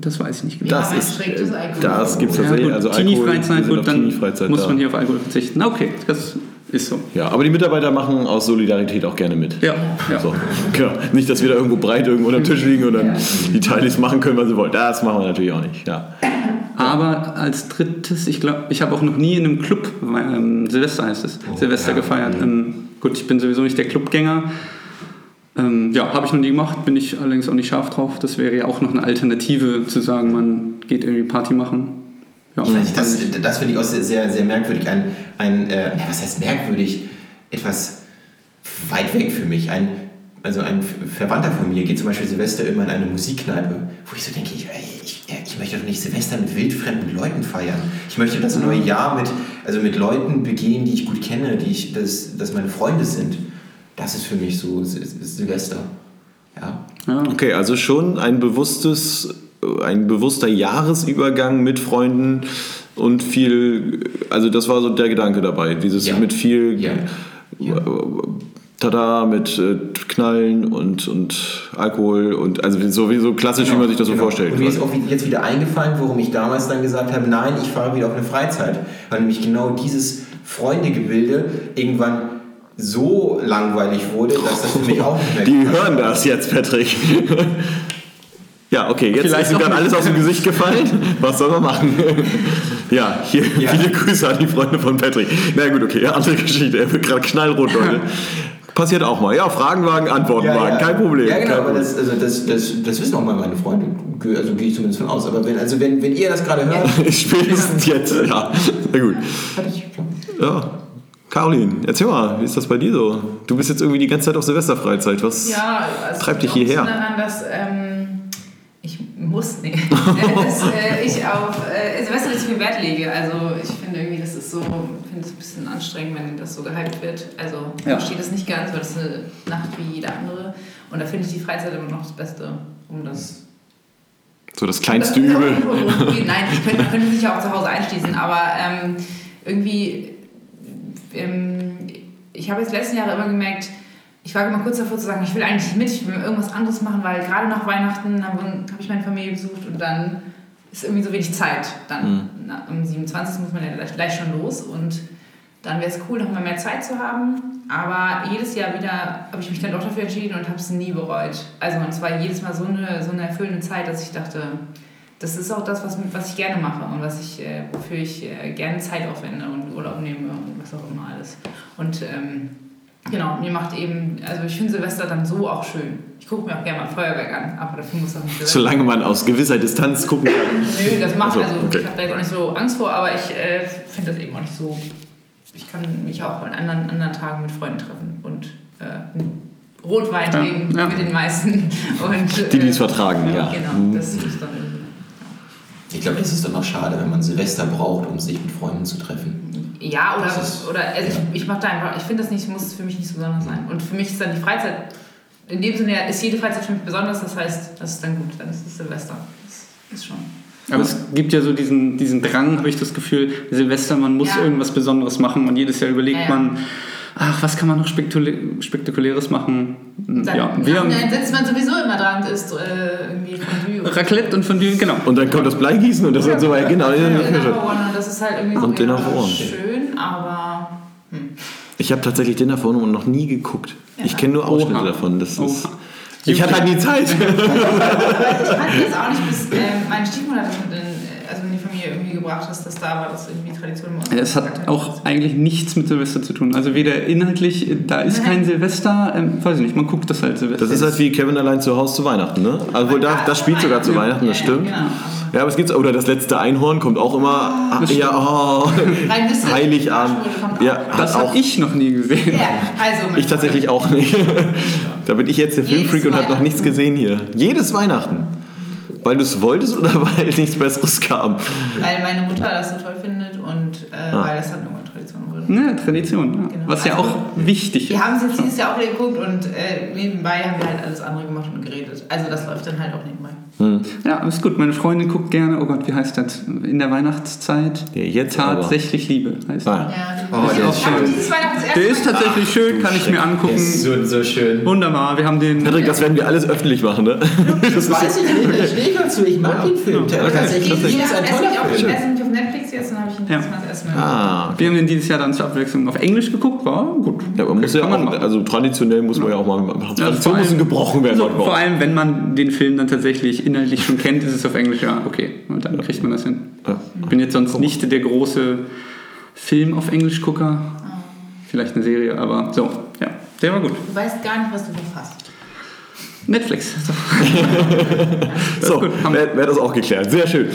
das weiß ich nicht genau. Das ist striktes Alkoholverbot. Das gibt es tatsächlich. Ja, also Teenie-Freizeit, dann muss man hier auf Alkohol verzichten. Okay, das ist so. Ja, aber die Mitarbeiter machen aus Solidarität auch gerne mit. Ja. So. Genau. Nicht, dass wir da irgendwo unter dem Tisch liegen und dann die Teilies machen können, was sie wollen. Das machen wir natürlich auch nicht, Aber als drittes, ich glaube, ich habe auch noch nie in einem Club, Silvester heißt es, gefeiert. Gut, ich bin sowieso nicht der Clubgänger. Habe ich noch nie gemacht, bin ich allerdings auch nicht scharf drauf. Das wäre ja auch noch eine Alternative, zu sagen, man geht irgendwie Party machen. Ja, das finde ich auch sehr, sehr merkwürdig. Was heißt merkwürdig? Etwas weit weg für mich. Ein Verwandter von mir geht zum Beispiel Silvester immer in eine Musikkneipe, wo ich so denke, ich möchte doch nicht Silvester mit wildfremden Leuten feiern. Ich möchte das neue Jahr mit Leuten begehen, die ich gut kenne, das meine Freunde sind. Das ist für mich so Silvester. Okay, also schon ein bewusstes ein bewusster Jahresübergang mit Freunden und viel, also das war so der Gedanke dabei, dieses mit viel Tada, mit Knallen und Alkohol und also sowieso klassisch, wie man sich das so vorstellt. Und mir ist auch jetzt wieder eingefallen, warum ich damals dann gesagt habe, nein, ich fahre wieder auf eine Freizeit, weil nämlich genau dieses Freundegebilde irgendwann so langweilig wurde, dass das für mich auch nicht mehr die kann. Hören das jetzt, Patrick. Ja, okay, jetzt vielleicht ist ihm dann alles aus dem Gesicht gefallen. Was soll man machen? Ja, hier viele Grüße an die Freunde von Patrick. Na gut, okay, andere Geschichte. Er wird gerade knallrot, Leute. Passiert auch mal. Ja, Fragenwagen, Antwortenwagen, kein Problem. Ja, genau, aber das wissen auch mal meine Freunde. Also gehe ich zumindest von aus. Aber wenn ihr das gerade hört... Spätestens jetzt, Na gut. Ja. Carolin, erzähl mal, wie ist das bei dir so? Du bist jetzt irgendwie die ganze Zeit auf Silvesterfreizeit. Was treibt dich hierher? Daran, dass, dass ich auf Silvester nicht viel Wert lege. Also ich finde irgendwie, das ist so, finde es ein bisschen anstrengend, wenn das so gehypt wird. Also ich verstehe das nicht ganz, weil das ist eine Nacht wie jede andere. Und da finde ich die Freizeit immer noch das Beste, um das... So das kleinste Übel. Nein, ich könnte mich ja auch zu Hause einschließen, aber irgendwie... Ich habe jetzt letzten Jahre immer gemerkt, ich war immer kurz davor zu sagen, ich will eigentlich mit, ich will irgendwas anderes machen, weil gerade nach Weihnachten habe ich meine Familie besucht und dann ist irgendwie so wenig Zeit. Dann am 27. muss man ja gleich schon los und dann wäre es cool, nochmal mehr Zeit zu haben. Aber jedes Jahr wieder habe ich mich dann doch dafür entschieden und habe es nie bereut. Also es war jedes Mal so eine erfüllende Zeit, dass ich dachte, das ist auch das, was ich gerne mache und wofür ich gerne Zeit aufwende und Urlaub nehme und was auch immer alles. Und mir macht eben, also ich finde Silvester dann so auch schön. Ich gucke mir auch gerne mal ein Feuerwerk an, aber dafür muss auch nicht Silvester. Solange man aus gewisser Distanz gucken kann. Nö, das macht, ich habe da jetzt auch nicht so Angst vor, aber ich finde das eben auch nicht so. Ich kann mich auch an anderen Tagen mit Freunden treffen und Rotwein trinken mit den meisten. Und, die es vertragen, genau, das ist dann irgendwie. Ich glaube, das ist dann auch schade, wenn man Silvester braucht, um sich mit Freunden zu treffen. Ja, ich mache da einfach, ich finde das nicht, muss für mich nicht so besonders sein. Und für mich ist dann die Freizeit, in dem Sinne ist jede Freizeit für mich besonders, das heißt, das ist dann gut, dann ist es Silvester. Das ist schon. Aber es gibt ja so diesen Drang, habe ich das Gefühl, Silvester, man muss irgendwas Besonderes machen und jedes Jahr überlegt man, ach, was kann man noch Spektakuläres machen? Dann, dann sitzt man sowieso immer dran und isst irgendwie Fondue. Raclette und Fondue, genau. Und dann kommt das Bleigießen und das und so weiter. Genau. Das ist halt irgendwie und so schön, aber... Ich habe tatsächlich Dinner for One noch nie geguckt. Ja. Ich kenne nur Ausschnitte davon. Das ist... Ich hatte halt nie Zeit. Ich kannte das auch nicht, bis meine Stiefmutter das in die Familie irgendwie gebracht hast, dass da war, das irgendwie Tradition war. Es hat auch eigentlich nichts mit Silvester zu tun. Also weder inhaltlich, da ist kein Silvester, weiß ich nicht, man guckt das halt Silvester. Das ist halt wie Kevin allein zu Hause zu Weihnachten, ne? Obwohl, das spielt sogar zu Weihnachten, das stimmt. Ja, genau. Ja, aber es gibt's, oder das letzte Einhorn kommt auch immer, Heiligabend. Ja, das habe ich noch nie gesehen. Ja, also ich tatsächlich auch nicht. Da bin ich jetzt der Filmfreak und habe noch nichts gesehen hier. Jedes Weihnachten. Weil du es wolltest oder weil nichts Besseres kam? Weil meine Mutter das so toll findet und weil das dann irgendwann Tradition wurde. Ja, Tradition, genau. Was also, ja auch wichtig ist. Wir haben es jetzt dieses Jahr auch geguckt und nebenbei haben wir halt alles andere gemacht und geredet. Also das läuft dann halt auch nebenbei. Ja, aber ist gut. Meine Freundin guckt gerne, oh Gott, wie heißt das? In der Weihnachtszeit jetzt tatsächlich aber. Liebe heißt das. Ja, ist schön. Der ist tatsächlich schön, kann ich mir angucken. Ist so schön. Wunderbar, wir haben den... Patrick, das werden wir alles öffentlich machen, ne? Das weiß ich nicht, ich stehe dazu, ich mag den Film. Tatsächlich ist ein toller Film. Ich nicht auf Netflix jetzt, dann habe ich ihn das mal erstmal. Wir haben den dieses Jahr dann zur Abwechslung auf Englisch geguckt, war gut. Ja, aber muss also traditionell muss man ja auch mal... Tradition muss gebrochen werden. Vor allem, wenn man den Film dann tatsächlich inhaltlich schon kennt, ist es auf Englisch, okay. Und dann kriegt man das hin. Ich bin jetzt sonst nicht der große Film auf Englisch Gucker. Vielleicht eine Serie, aber der war gut. Du weißt gar nicht, was du verpasst. Netflix. So, wäre das auch geklärt. Sehr schön.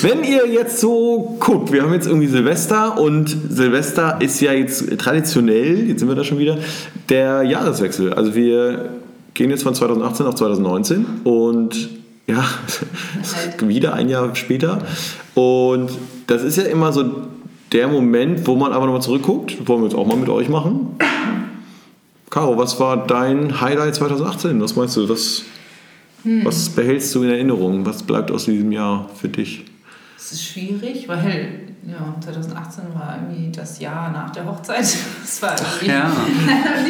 Wenn ihr jetzt so guckt, wir haben jetzt irgendwie Silvester und Silvester ist ja jetzt traditionell, jetzt sind wir da schon wieder, der Jahreswechsel. Also wir gehen jetzt von 2018 auf 2019 und wieder ein Jahr später. Und das ist ja immer so der Moment, wo man aber nochmal zurückguckt. Wollen wir jetzt auch mal mit euch machen? Caro, was war dein Highlight 2018? Was meinst du? Was behältst du in Erinnerung? Was bleibt aus diesem Jahr für dich? Es ist schwierig, weil 2018 war irgendwie das Jahr nach der Hochzeit. Das war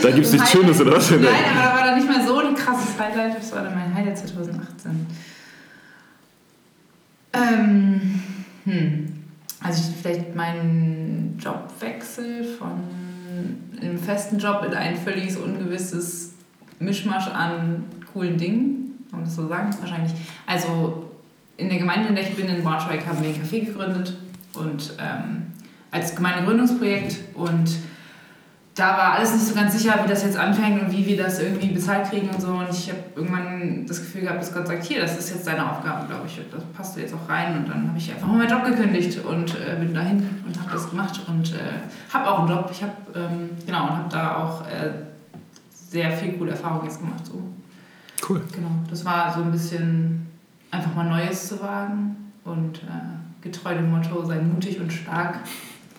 da gibt es nichts Schönes oder was? Nein, aber da war dann nicht mehr so ein krasses Highlight. Das war dann mein Highlight 2018. Also vielleicht meinen Jobwechsel von einem festen Job in ein völliges ungewisses Mischmasch an coolen Dingen, kann man das so sagen, wahrscheinlich. Also in der Gemeinde, in der ich bin, in Braunschweig, haben wir den Café gegründet und als Gemeindegründungsprojekt, und da war alles nicht so ganz sicher, wie das jetzt anfängt und wie wir das irgendwie bezahlt kriegen und so, und ich habe irgendwann das Gefühl gehabt, dass Gott sagt, hier, das ist jetzt deine Aufgabe, glaube ich, das passt jetzt auch rein, und dann habe ich einfach mal meinen Job gekündigt und bin dahin und habe das gemacht und habe auch einen Job, habe da auch sehr viel coole Erfahrungen jetzt gemacht, so. Cool. Genau, das war so ein bisschen einfach mal Neues zu wagen und getreu dem Motto, sei mutig und stark,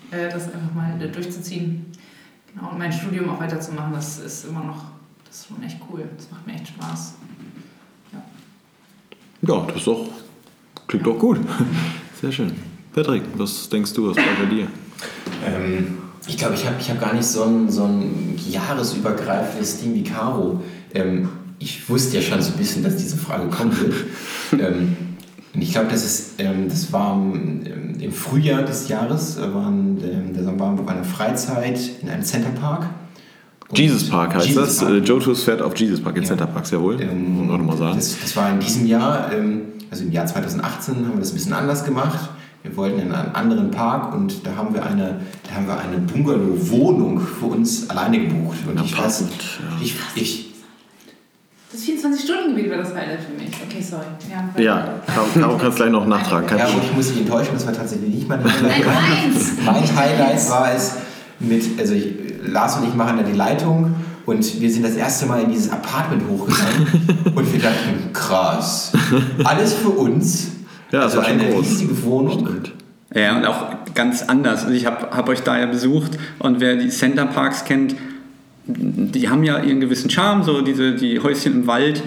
das einfach mal durchzuziehen. Genau, und mein Studium auch weiterzumachen, das ist schon echt cool. Das macht mir echt Spaß. Ja, das ist doch, klingt doch gut. Sehr schön. Patrick, was denkst du, was war bei dir? Ich glaube, ich hab gar nicht so ein jahresübergreifendes Ding wie Caro. Ich wusste ja schon so ein bisschen, dass diese Frage kommen wird. Und ich glaube, das war im Frühjahr des Jahres, waren wir auf einer Freizeit in einem Center Park. Jesus Park heißt Jesus das. Jotus fährt auf Jesus Park in Center Park, sehr wohl. Muss man mal sagen. Das war in diesem Jahr, also im Jahr 2018 haben wir das ein bisschen anders gemacht. Wir wollten in einen anderen Park, und da haben wir eine Bungalow-Wohnung für uns alleine gebucht. Und ja, das 24-Stunden-Gebiet war das Highlight für mich. Okay, sorry. Ja, Caro kann es gleich noch nachtragen. Ja, aber ich muss dich enttäuschen, das war tatsächlich nicht mein Highlight. Mein Highlight war es, Lars und ich machen da die Leitung, und wir sind das erste Mal in dieses Apartment hochgegangen und wir dachten, krass, alles für uns. Ja, das war eine riesige Wohnung. Ja, und auch ganz anders. Also ich hab euch da ja besucht, und wer die Center Parks kennt, die haben ja ihren gewissen Charme, so die Häuschen im Wald.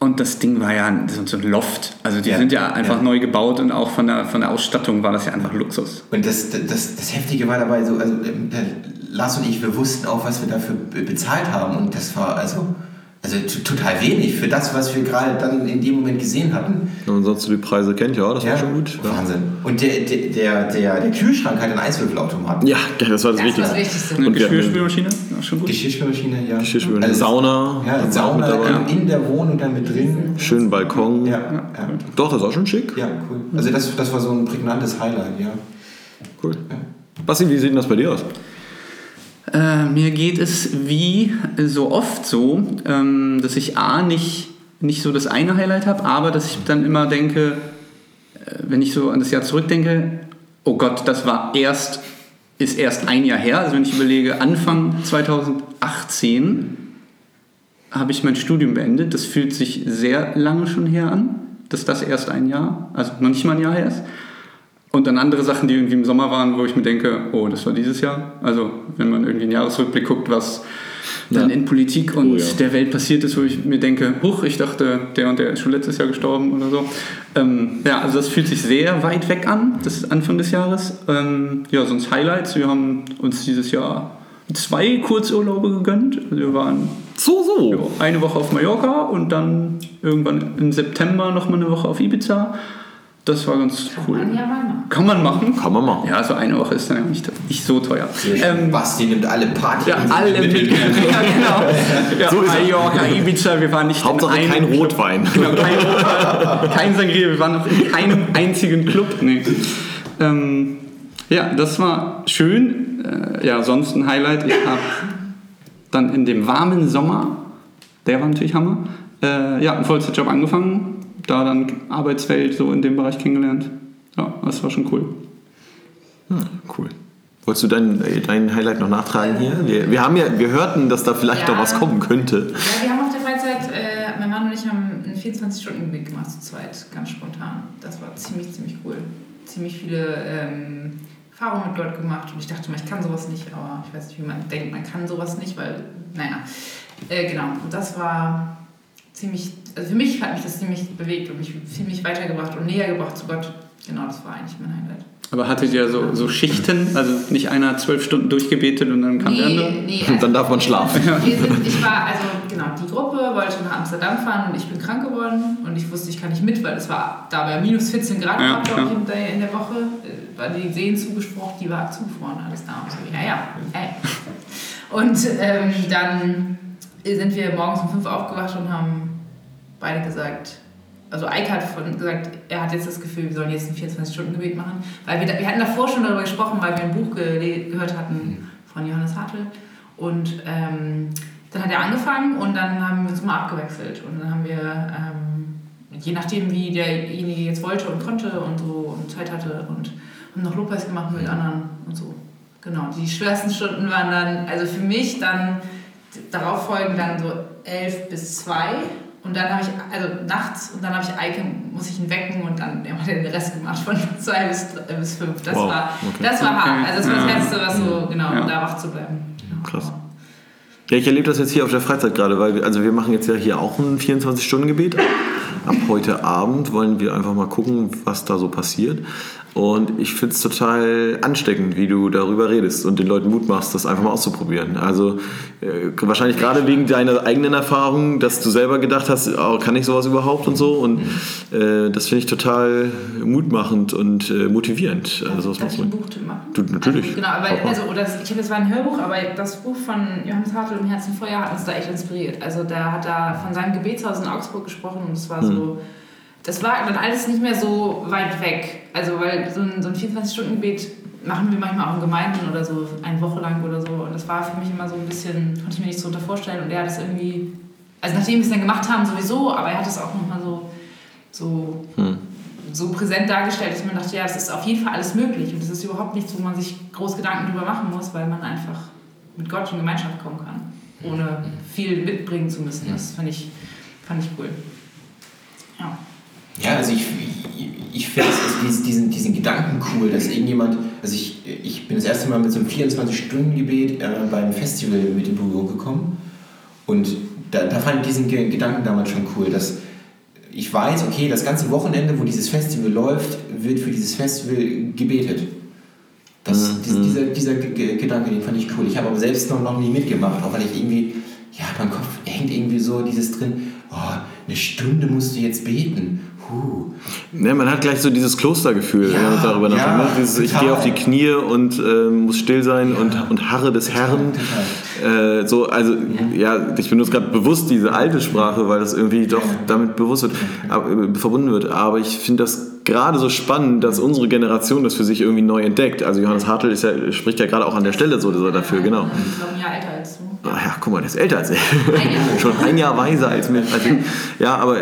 Und das Ding war ja so ein Loft. Also die sind ja einfach neu gebaut, und auch von der Ausstattung war das ja einfach Luxus. Und das Heftige war dabei, Lars und ich, wir wussten auch, was wir dafür bezahlt haben. Und das war also total wenig für das, was wir gerade dann in dem Moment gesehen hatten. Und ansonsten die Preise kennt ihr, das war schon gut. Wahnsinn. Und der Kühlschrank hat einen Eiswürfelautomaten. Ja, das war das Wichtigste. Und Geschirrspülmaschine? Ja, schon gut. Geschirrspülmaschine, ja. Geschirrspülmaschine. Sauna. Ja, Sauna in der Wohnung dann mit drin. Schönen Balkon. Ja. Doch, das war schon schick. Ja, cool. Also das war so ein prägnantes Highlight, ja. Cool. Ja. Basti, wie sieht denn das bei dir aus? Mir geht es wie so oft so, dass ich nicht so das eine Highlight habe, aber dass ich dann immer denke, wenn ich so an das Jahr zurückdenke, oh Gott, das war ist erst ein Jahr her. Also wenn ich überlege, Anfang 2018 habe ich mein Studium beendet. Das fühlt sich sehr lange schon her an, dass das erst ein Jahr, also noch nicht mal ein Jahr her ist. Und dann andere Sachen, die irgendwie im Sommer waren, wo ich mir denke, oh, das war dieses Jahr. Also wenn man irgendwie einen Jahresrückblick guckt, was dann in Politik und der Welt passiert ist, wo ich mir denke, huch, ich dachte, der und der ist schon letztes Jahr gestorben oder so. Also das fühlt sich sehr weit weg an, das ist Anfang des Jahres. Sonst Highlights. Wir haben uns dieses Jahr 2 Kurzurlaube gegönnt. Wir waren eine Woche auf Mallorca und dann irgendwann im September nochmal eine Woche auf Ibiza. Das war ganz cool. Kann man machen. Ja, so eine Woche ist dann ja nicht so teuer. Basti nimmt alle Party. Ja, alle mit. Ja, genau. Mallorca, Ibiza, wir waren nicht Hauptsache in einem... kein Rotwein. Genau, kein Rotwein, kein Sangria, wir waren noch in keinem einzigen Club. Nee. Das war schön. Sonst ein Highlight. Ich habe dann in dem warmen Sommer, der war natürlich Hammer, einen Vollzeitjob angefangen. Da dann Arbeitswelt so in dem Bereich kennengelernt. Ja, das war schon cool. Cool. Wolltest du dein Highlight noch nachtragen hier? Wir hörten, dass da vielleicht noch was kommen könnte. Ja, wir haben auf der Freizeit, mein Mann und ich haben einen 24-Stunden-Weg gemacht zu zweit, ganz spontan. Das war ziemlich, ziemlich cool. Ziemlich viele Erfahrungen dort gemacht und ich dachte mir, ich kann sowas nicht, aber ich weiß nicht, wie man denkt, man kann sowas nicht, weil, naja, genau. Und das war ziemlich, also für mich hat mich das ziemlich bewegt und mich ziemlich weitergebracht und näher gebracht zu Gott. Genau, das war eigentlich mein Highlight. Aber hattet ihr so Schichten? Also nicht einer 12 Stunden durchgebetet und dann kam der andere? Nee, also und dann darf man schlafen. Die Gruppe wollte nach Amsterdam fahren und ich bin krank geworden und ich wusste, ich kann nicht mit, weil es war da bei minus 14 Grad, ja, glaube ich, in der Woche, war die Seen zugesprochen, die war zugefroren, alles da und so. Und dann sind wir morgens um 5 aufgewacht und haben beide gesagt, also Eike hat gesagt, er hat jetzt das Gefühl, wir sollen jetzt ein 24-Stunden-Gebet machen, weil wir hatten davor schon darüber gesprochen, weil wir ein Buch gehört hatten von Johannes Hartl und dann hat er angefangen und dann haben wir uns immer abgewechselt und dann haben wir, je nachdem wie derjenige jetzt wollte und konnte und so und Zeit hatte und haben noch Lobpreis gemacht mit anderen und so. Genau, die schwersten Stunden waren dann, also für mich dann, darauf folgen dann so 11 bis 2. Und dann habe ich, also nachts, und dann habe ich Eike, muss ich ihn wecken und dann hat er den Rest gemacht von 2 bis 5. Das, wow, das war hart. Also das war das Letzte, was so, genau, ja, da wach zu bleiben. Genau. Krass. Ja, ich erlebe das jetzt hier auf der Freizeit gerade, weil wir machen jetzt ja hier auch ein 24-Stunden-Gebet. Ab heute Abend wollen wir einfach mal gucken, was da so passiert. Und ich finde es total ansteckend, wie du darüber redest und den Leuten Mut machst, das einfach mal auszuprobieren. Also wahrscheinlich gerade wegen deiner eigenen Erfahrung, dass du selber gedacht hast, oh, kann ich sowas überhaupt und so. Und das finde ich total mutmachend und motivierend. Also, darf ich ein Buch machen? Du, natürlich. Also, genau, aber, das war ein Hörbuch, aber das Buch von Johannes Hartl im Herzen Feuer hat uns da echt inspiriert. Also da hat er von seinem Gebetshaus in Augsburg gesprochen und es war so... Das war dann alles nicht mehr so weit weg. Also, weil so ein 24-Stunden-Gebet machen wir manchmal auch in Gemeinden oder so, eine Woche lang oder so. Und das war für mich immer so ein bisschen, konnte ich mir nichts darunter vorstellen. Und er hat es irgendwie, also nachdem wir es dann gemacht haben, sowieso, aber er hat es auch nochmal so präsent dargestellt, dass man dachte, ja, es ist auf jeden Fall alles möglich. Und das ist überhaupt nichts, wo man sich groß Gedanken drüber machen muss, weil man einfach mit Gott in Gemeinschaft kommen kann, ohne viel mitbringen zu müssen. Das fand ich cool. Ja. Ja, also ich finde diesen Gedanken cool, dass irgendjemand, also ich bin das erste Mal mit so einem 24-Stunden-Gebet beim Festival mit in Berührung gekommen und da fand ich diesen Gedanken damals schon cool, dass ich weiß, okay, das ganze Wochenende, wo dieses Festival läuft, wird für dieses Festival gebetet. Das, dieser Gedanke, den fand ich cool. Ich habe aber selbst noch nie mitgemacht, auch weil ich irgendwie, ja, mein Kopf hängt irgendwie so dieses drin, oh, eine Stunde musst du jetzt beten. Ja, man hat gleich so dieses Klostergefühl, wenn man darüber nachdenkt. Ich gehe auf die Knie und muss still sein und harre des Herrn. Ich benutze gerade bewusst diese alte Sprache, weil das irgendwie doch damit bewusst wird, verbunden wird. Aber ich finde das gerade so spannend, dass unsere Generation das für sich irgendwie neu entdeckt. Also Johannes Hartl spricht ja gerade auch an der Stelle so dafür, genau. Ich glaube, ein Jahr älter als du. Ach ja, guck mal, der ist älter als ich. Schon ein Jahr weiser als mir. Also, ja, aber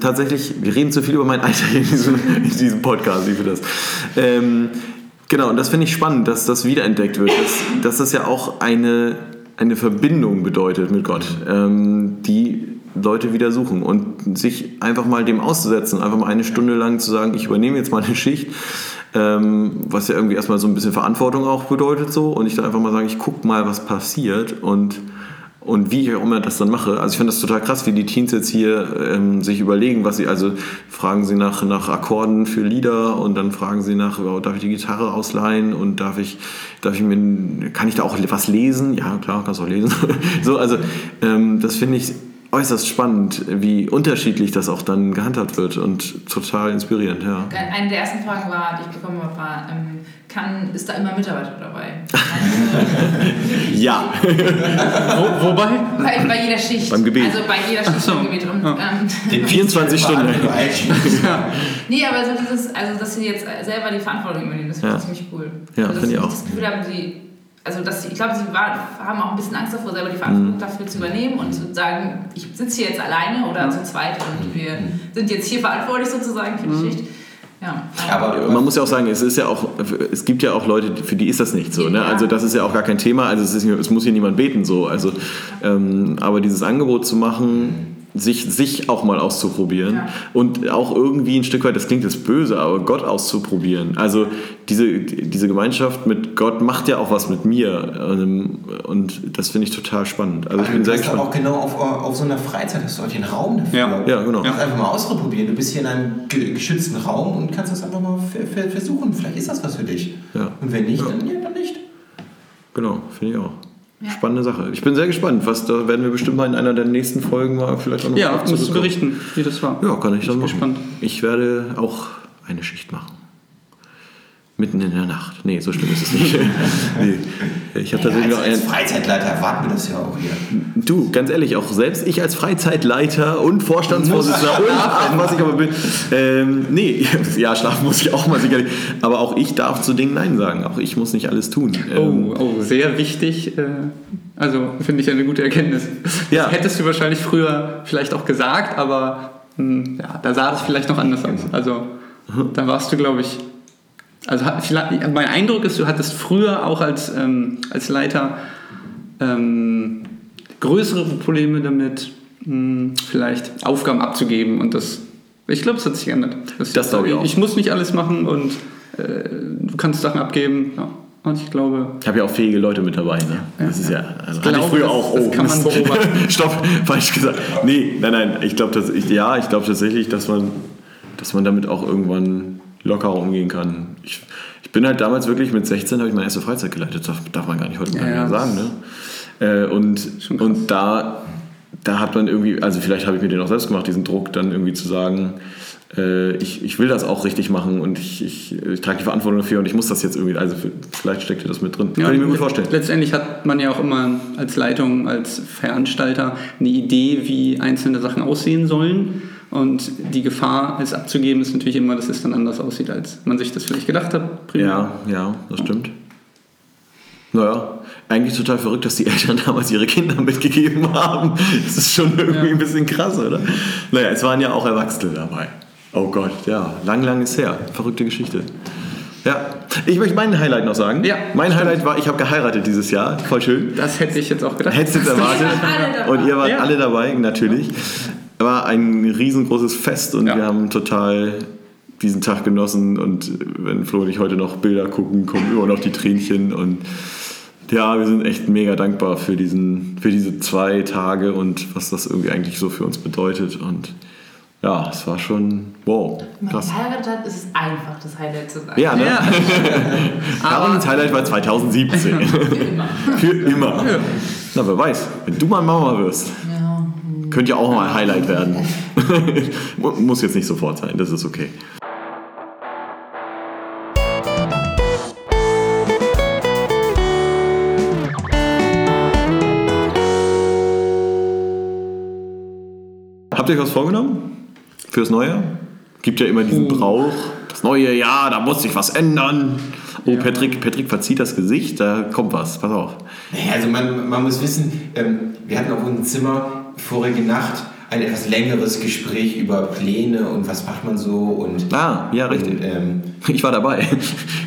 tatsächlich, wir reden zu viel über mein Alter hier in diesem Podcast, ich finde das. Genau, und das finde ich spannend, dass das wiederentdeckt wird. Dass das ja auch eine Verbindung bedeutet mit Gott, die Leute wieder suchen und sich einfach mal dem auszusetzen, einfach mal eine Stunde lang zu sagen, ich übernehme jetzt mal eine Schicht, was ja irgendwie erstmal so ein bisschen Verantwortung auch bedeutet so und ich dann einfach mal sage, ich guck mal, was passiert und wie ich auch immer das dann mache. Also ich finde das total krass, wie die Teens jetzt hier sich überlegen, was sie, also fragen sie nach Akkorden für Lieder und dann fragen sie nach, darf ich die Gitarre ausleihen und kann ich da auch was lesen? Ja, klar, kannst du auch lesen. So, also das finde ich äußerst spannend, wie unterschiedlich das auch dann gehandhabt wird und total inspirierend, ja. Eine der ersten Fragen war, die ich bekommen habe, war, ist da immer Mitarbeiter dabei? Ja. Wobei? Bei jeder Schicht. Beim Gebet. Also bei jeder Schicht beim Gebet. Und, den 24 Stunden. Nee, aber so dieses, also dass sie jetzt selber die Verantwortung übernehmen, das finde ich ziemlich cool. Ja, also, finde ich auch. Das Gefühl haben sie, ich glaube, haben auch ein bisschen Angst davor, selber die Verantwortung dafür zu übernehmen und zu sagen, ich sitze hier jetzt alleine oder zu zweit und wir sind jetzt hier verantwortlich sozusagen für die Schicht. Ja. Aber man muss ja auch sagen, es gibt ja auch Leute, für die ist das nicht so. Ne? Also das ist ja auch gar kein Thema. Also es muss hier niemand beten so. Also aber dieses Angebot zu machen, sich auch mal auszuprobieren, ja. Und auch irgendwie ein Stück weit, das klingt jetzt böse, aber Gott auszuprobieren. Also diese Gemeinschaft mit Gott macht ja auch was mit mir, und das finde ich total spannend. Also ich bin sehr gespannt. Du bist aber auch genau auf so einer Freizeit, hast du halt den Raum dafür. Ja, genau. Du kannst einfach mal ausprobieren. Du bist hier in einem geschützten Raum und kannst das einfach mal versuchen. Vielleicht ist das was für dich. Ja. Und wenn nicht, dann nicht. Genau, finde ich auch. Ja. Spannende Sache. Ich bin sehr gespannt. Da werden wir bestimmt mal in einer der nächsten Folgen mal vielleicht auch noch mal zurückkommen. Musst du berichten, wie das war. Ja, kann ich dann machen. Gespannt. Ich werde auch eine Schicht machen. Mitten in der Nacht. Nee, so schlimm ist es nicht. Nee. Ich habe tatsächlich noch als Freizeitleiter erwarten wir das ja auch hier. Du, ganz ehrlich, auch selbst ich als Freizeitleiter und Vorstandsvorsitzender und was ich aber bin. Schlafen muss ich auch mal sicherlich. Aber auch ich darf zu Dingen Nein sagen. Auch ich muss nicht alles tun. Sehr wichtig. Also finde ich eine gute Erkenntnis. Ja. Das hättest du wahrscheinlich früher vielleicht auch gesagt, aber da sah das vielleicht noch anders aus. Also da warst du, glaube ich. Also vielleicht, mein Eindruck ist, du hattest früher auch als Leiter größere Probleme damit, vielleicht Aufgaben abzugeben, und das, ich glaube, es hat sich geändert. Das glaube ich auch. Ich muss nicht alles machen und du kannst Sachen abgeben. Ja. Und ich glaube... Ich habe ja auch fähige Leute mit dabei, ne? Ja, das ist ja... Also ich hatte ich früher auch... Das kann man beobachten. Stopp, falsch gesagt. Nee, nein. Ich glaube tatsächlich, dass man damit auch irgendwann... lockerer umgehen kann. Ich bin halt damals wirklich mit 16 habe ich meine erste Freizeit geleitet. Das darf man gar nicht heute mehr sagen. Ne? Und da hat man irgendwie, also vielleicht habe ich mir den auch selbst gemacht, diesen Druck dann irgendwie zu sagen, ich will das auch richtig machen und ich trage die Verantwortung dafür und ich muss das jetzt irgendwie, also vielleicht steckt das mit drin. Ja, kann ich mir gut vorstellen. Letztendlich hat man ja auch immer als Leitung, als Veranstalter eine Idee, wie einzelne Sachen aussehen sollen. Und die Gefahr, es abzugeben, ist natürlich immer, dass es dann anders aussieht, als man sich das vielleicht gedacht hat. Primär. Ja, das stimmt. Naja, eigentlich total verrückt, dass die Eltern damals ihre Kinder mitgegeben haben. Das ist schon irgendwie ein bisschen krass, oder? Naja, es waren ja auch Erwachsene dabei. Oh Gott, ja, lang ist her. Verrückte Geschichte. Ja, ich möchte mein Highlight noch sagen. Ja, mein stimmt. Highlight war, ich habe geheiratet dieses Jahr. Voll schön. Das hätte ich jetzt auch gedacht. Hättest du jetzt erwartet. Und ihr wart alle dabei, natürlich. War ein riesengroßes Fest und wir haben total diesen Tag genossen, und wenn Flo und ich heute noch Bilder gucken, kommen immer noch die Tränchen, und ja, wir sind echt mega dankbar für diese 2 Tage und was das irgendwie eigentlich so für uns bedeutet, und ja, es war schon wow. Wenn man geheiratet hat, ist es einfach, das Highlight zu sagen. Ja, ne? Ja. Carolins Highlight war 2017. Für immer. Ja. Na, wer weiß, wenn du mal Mama wirst. Ja. Könnte ja auch mal ein Highlight werden. Muss jetzt nicht sofort sein, das ist okay. Habt ihr euch was vorgenommen? Fürs Neue? Gibt ja immer diesen Brauch. Das neue Jahr, da muss sich was ändern. Oh, Patrick verzieht das Gesicht, da kommt was, pass auf. Naja, also man muss wissen, wir hatten auf unserem Zimmer vorige Nacht ein etwas längeres Gespräch über Pläne und was macht man so und... Ah, ja, richtig. Und, ich war dabei.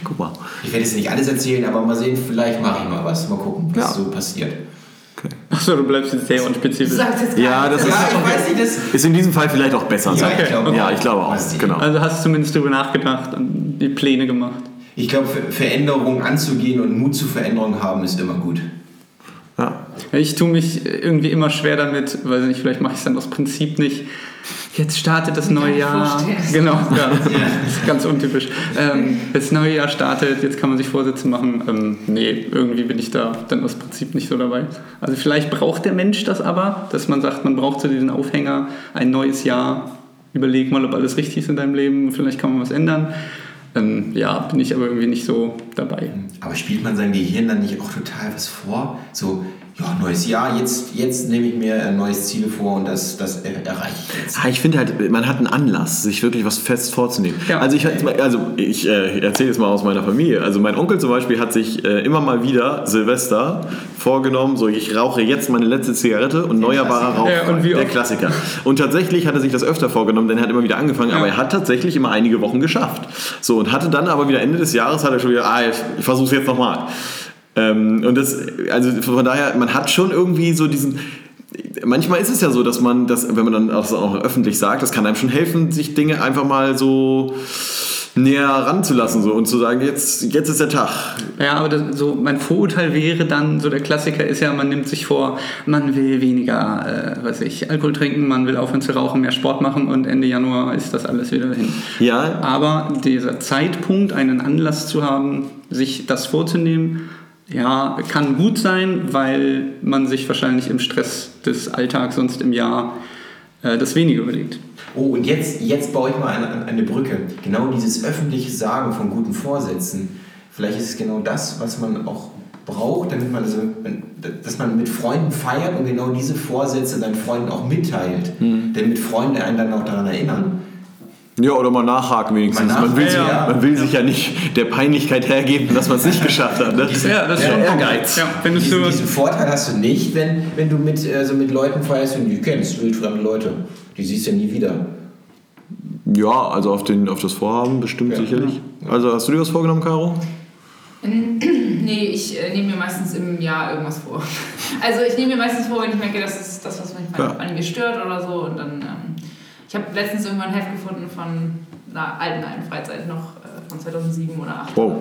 Guck mal. Ich werde jetzt nicht alles erzählen, aber mal sehen, vielleicht mache ich mal was. Mal gucken, was so passiert. Okay. Achso, du bleibst jetzt sehr unspezifisch. Du sagst jetzt gar nicht. Ist in diesem Fall vielleicht auch besser. Ja, ich glaube auch. Genau. Also hast du zumindest darüber nachgedacht und die Pläne gemacht. Ich glaube, Veränderungen anzugehen und Mut zu Veränderungen haben ist immer gut. Ja. Ich tue mich irgendwie immer schwer damit, weil ich vielleicht mache ich es dann aus Prinzip nicht. Jetzt startet das neue Jahr. Genau, das ist ganz untypisch. Das neue Jahr startet, jetzt kann man sich Vorsätze machen. Nee, irgendwie bin ich da dann aus Prinzip nicht so dabei. Also vielleicht braucht der Mensch das aber, dass man sagt, man braucht so diesen Aufhänger, ein neues Jahr, überleg mal, ob alles richtig ist in deinem Leben, vielleicht kann man was ändern. Bin ich aber irgendwie nicht so dabei. Aber spielt man seinem Gehirn dann nicht auch total was vor? So, ja, neues Jahr, jetzt nehme ich mir ein neues Ziel vor und das erreiche ich jetzt. Ich finde halt, man hat einen Anlass, sich wirklich was fest vorzunehmen. Ja. Also ich erzähle jetzt mal aus meiner Familie. Also mein Onkel zum Beispiel hat sich immer mal wieder Silvester vorgenommen, so ich rauche jetzt meine letzte Zigarette und neuer wahrer Rauch, der Klassiker. Und tatsächlich hat er sich das öfter vorgenommen, denn er hat immer wieder angefangen, aber er hat tatsächlich immer einige Wochen geschafft. So, und hatte dann aber wieder Ende des Jahres, hat er schon wieder, ich versuche es jetzt nochmal. Und das, also von daher, man hat schon irgendwie so diesen, manchmal ist es ja so, dass man das, wenn man dann das auch öffentlich sagt, das kann einem schon helfen, sich Dinge einfach mal so näher ranzulassen so, und zu sagen, jetzt ist der Tag. Ja, aber das, so mein Vorurteil wäre dann, so der Klassiker ist ja, man nimmt sich vor, man will weniger, Alkohol trinken, man will aufhören zu rauchen, mehr Sport machen und Ende Januar ist das alles wieder hin. Ja. Aber dieser Zeitpunkt, einen Anlass zu haben, sich das vorzunehmen, ja, kann gut sein, weil man sich wahrscheinlich im Stress des Alltags sonst im Jahr das wenige überlegt. Oh, und jetzt baue ich mal eine Brücke. Genau dieses öffentliche Sagen von guten Vorsätzen. Vielleicht ist es genau das, was man auch braucht, damit man dass man mit Freunden feiert und genau diese Vorsätze seinen Freunden auch mitteilt. Hm. Damit Freunde einen dann auch daran erinnern. Ja, oder mal nachhaken wenigstens. Man will sich ja nicht der Peinlichkeit hergeben, dass man es nicht geschafft hat. Ne? Ja, das ist schon Ehrgeiz. Ja, diesen Vorteil hast du nicht, wenn du mit Leuten feierst, die du kennst, wildfremde Leute. Die siehst du ja nie wieder. Ja, also auf das Vorhaben bestimmt sicherlich. Ja. Also hast du dir was vorgenommen, Caro? Nee, ich nehme mir meistens im Jahr irgendwas vor. Also ich nehme mir meistens vor, wenn ich merke, das ist das, was mich an mir stört oder so. Und dann... Ich habe letztens irgendwann ein Heft gefunden von einer alten Freizeit noch von 2007 oder 2008. Wow.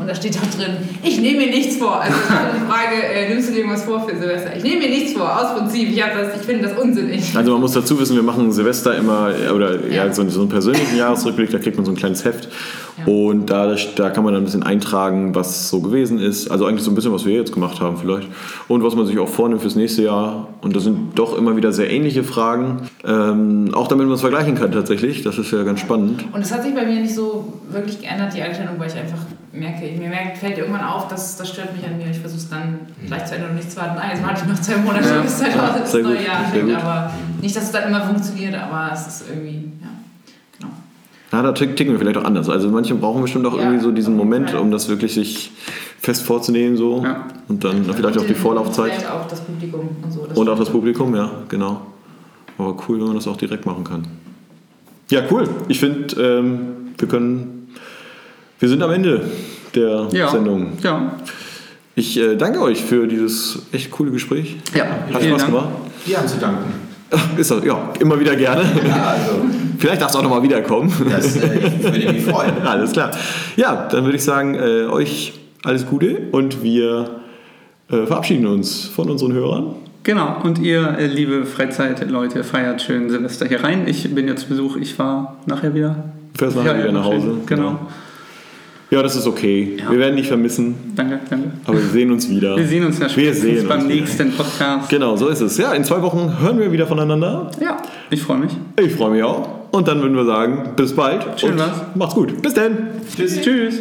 Und da steht auch drin, ich nehme mir nichts vor. Also ich hatte die Frage, nimmst du dir was vor für Silvester? Ich nehme mir nichts vor, aus Prinzip. Ich finde das unsinnig. Also man muss dazu wissen, wir machen Silvester immer, so einen persönlichen Jahresrückblick, da kriegt man so ein kleines Heft. Ja. Und da kann man dann ein bisschen eintragen, was so gewesen ist. Also eigentlich so ein bisschen, was wir jetzt gemacht haben vielleicht. Und was man sich auch vornimmt fürs nächste Jahr. Und das sind doch immer wieder sehr ähnliche Fragen. Auch damit man es vergleichen kann tatsächlich. Das ist ja ganz spannend. Und es hat sich bei mir nicht so wirklich geändert, die Einstellung, weil ich einfach fällt irgendwann auf, das stört mich an mir. Ich versuche es dann gleich zu ändern und nicht zu warten. Nein, jetzt warte ich noch 2 Monate bis 2000 das neue Jahr anfängt. Aber nicht, dass es dann immer funktioniert, aber es ist irgendwie... Na, da ticken wir vielleicht auch anders. Also manche brauchen bestimmt auch irgendwie so diesen Moment, um das wirklich sich fest vorzunehmen so. Ja. Und dann vielleicht auch die Vorlaufzeit. Und auch das Publikum und so. Und auch das Publikum, ja, genau. Aber cool, wenn man das auch direkt machen kann. Ja, cool. Ich finde, wir sind am Ende der Sendung. Ja. Ich danke euch für dieses echt coole Gespräch. Ja. Hat Spaß gemacht? Wir haben zu danken. Ist das, ja, immer wieder gerne. Ja, also. Vielleicht darfst du auch nochmal wiederkommen. Das würde mich freuen. Alles klar. Ja, dann würde ich sagen, euch alles Gute und wir verabschieden uns von unseren Hörern. Genau, und ihr, liebe Freizeitleute, feiert schön Silvester hier rein. Ich bin ja zu Besuch, ich fahre nachher wieder. Du fährst nachher wieder nach Hause. Genau. Ja, das ist okay. Ja. Wir werden dich vermissen. Danke. Aber wir sehen uns wieder. Wir sehen uns ja spätestens beim nächsten Podcast. Genau, so ist es. Ja, in 2 Wochen hören wir wieder voneinander. Ja, ich freue mich. Ich freue mich auch. Und dann würden wir sagen, bis bald. Schön was. Macht's gut. Bis dann. Tschüss.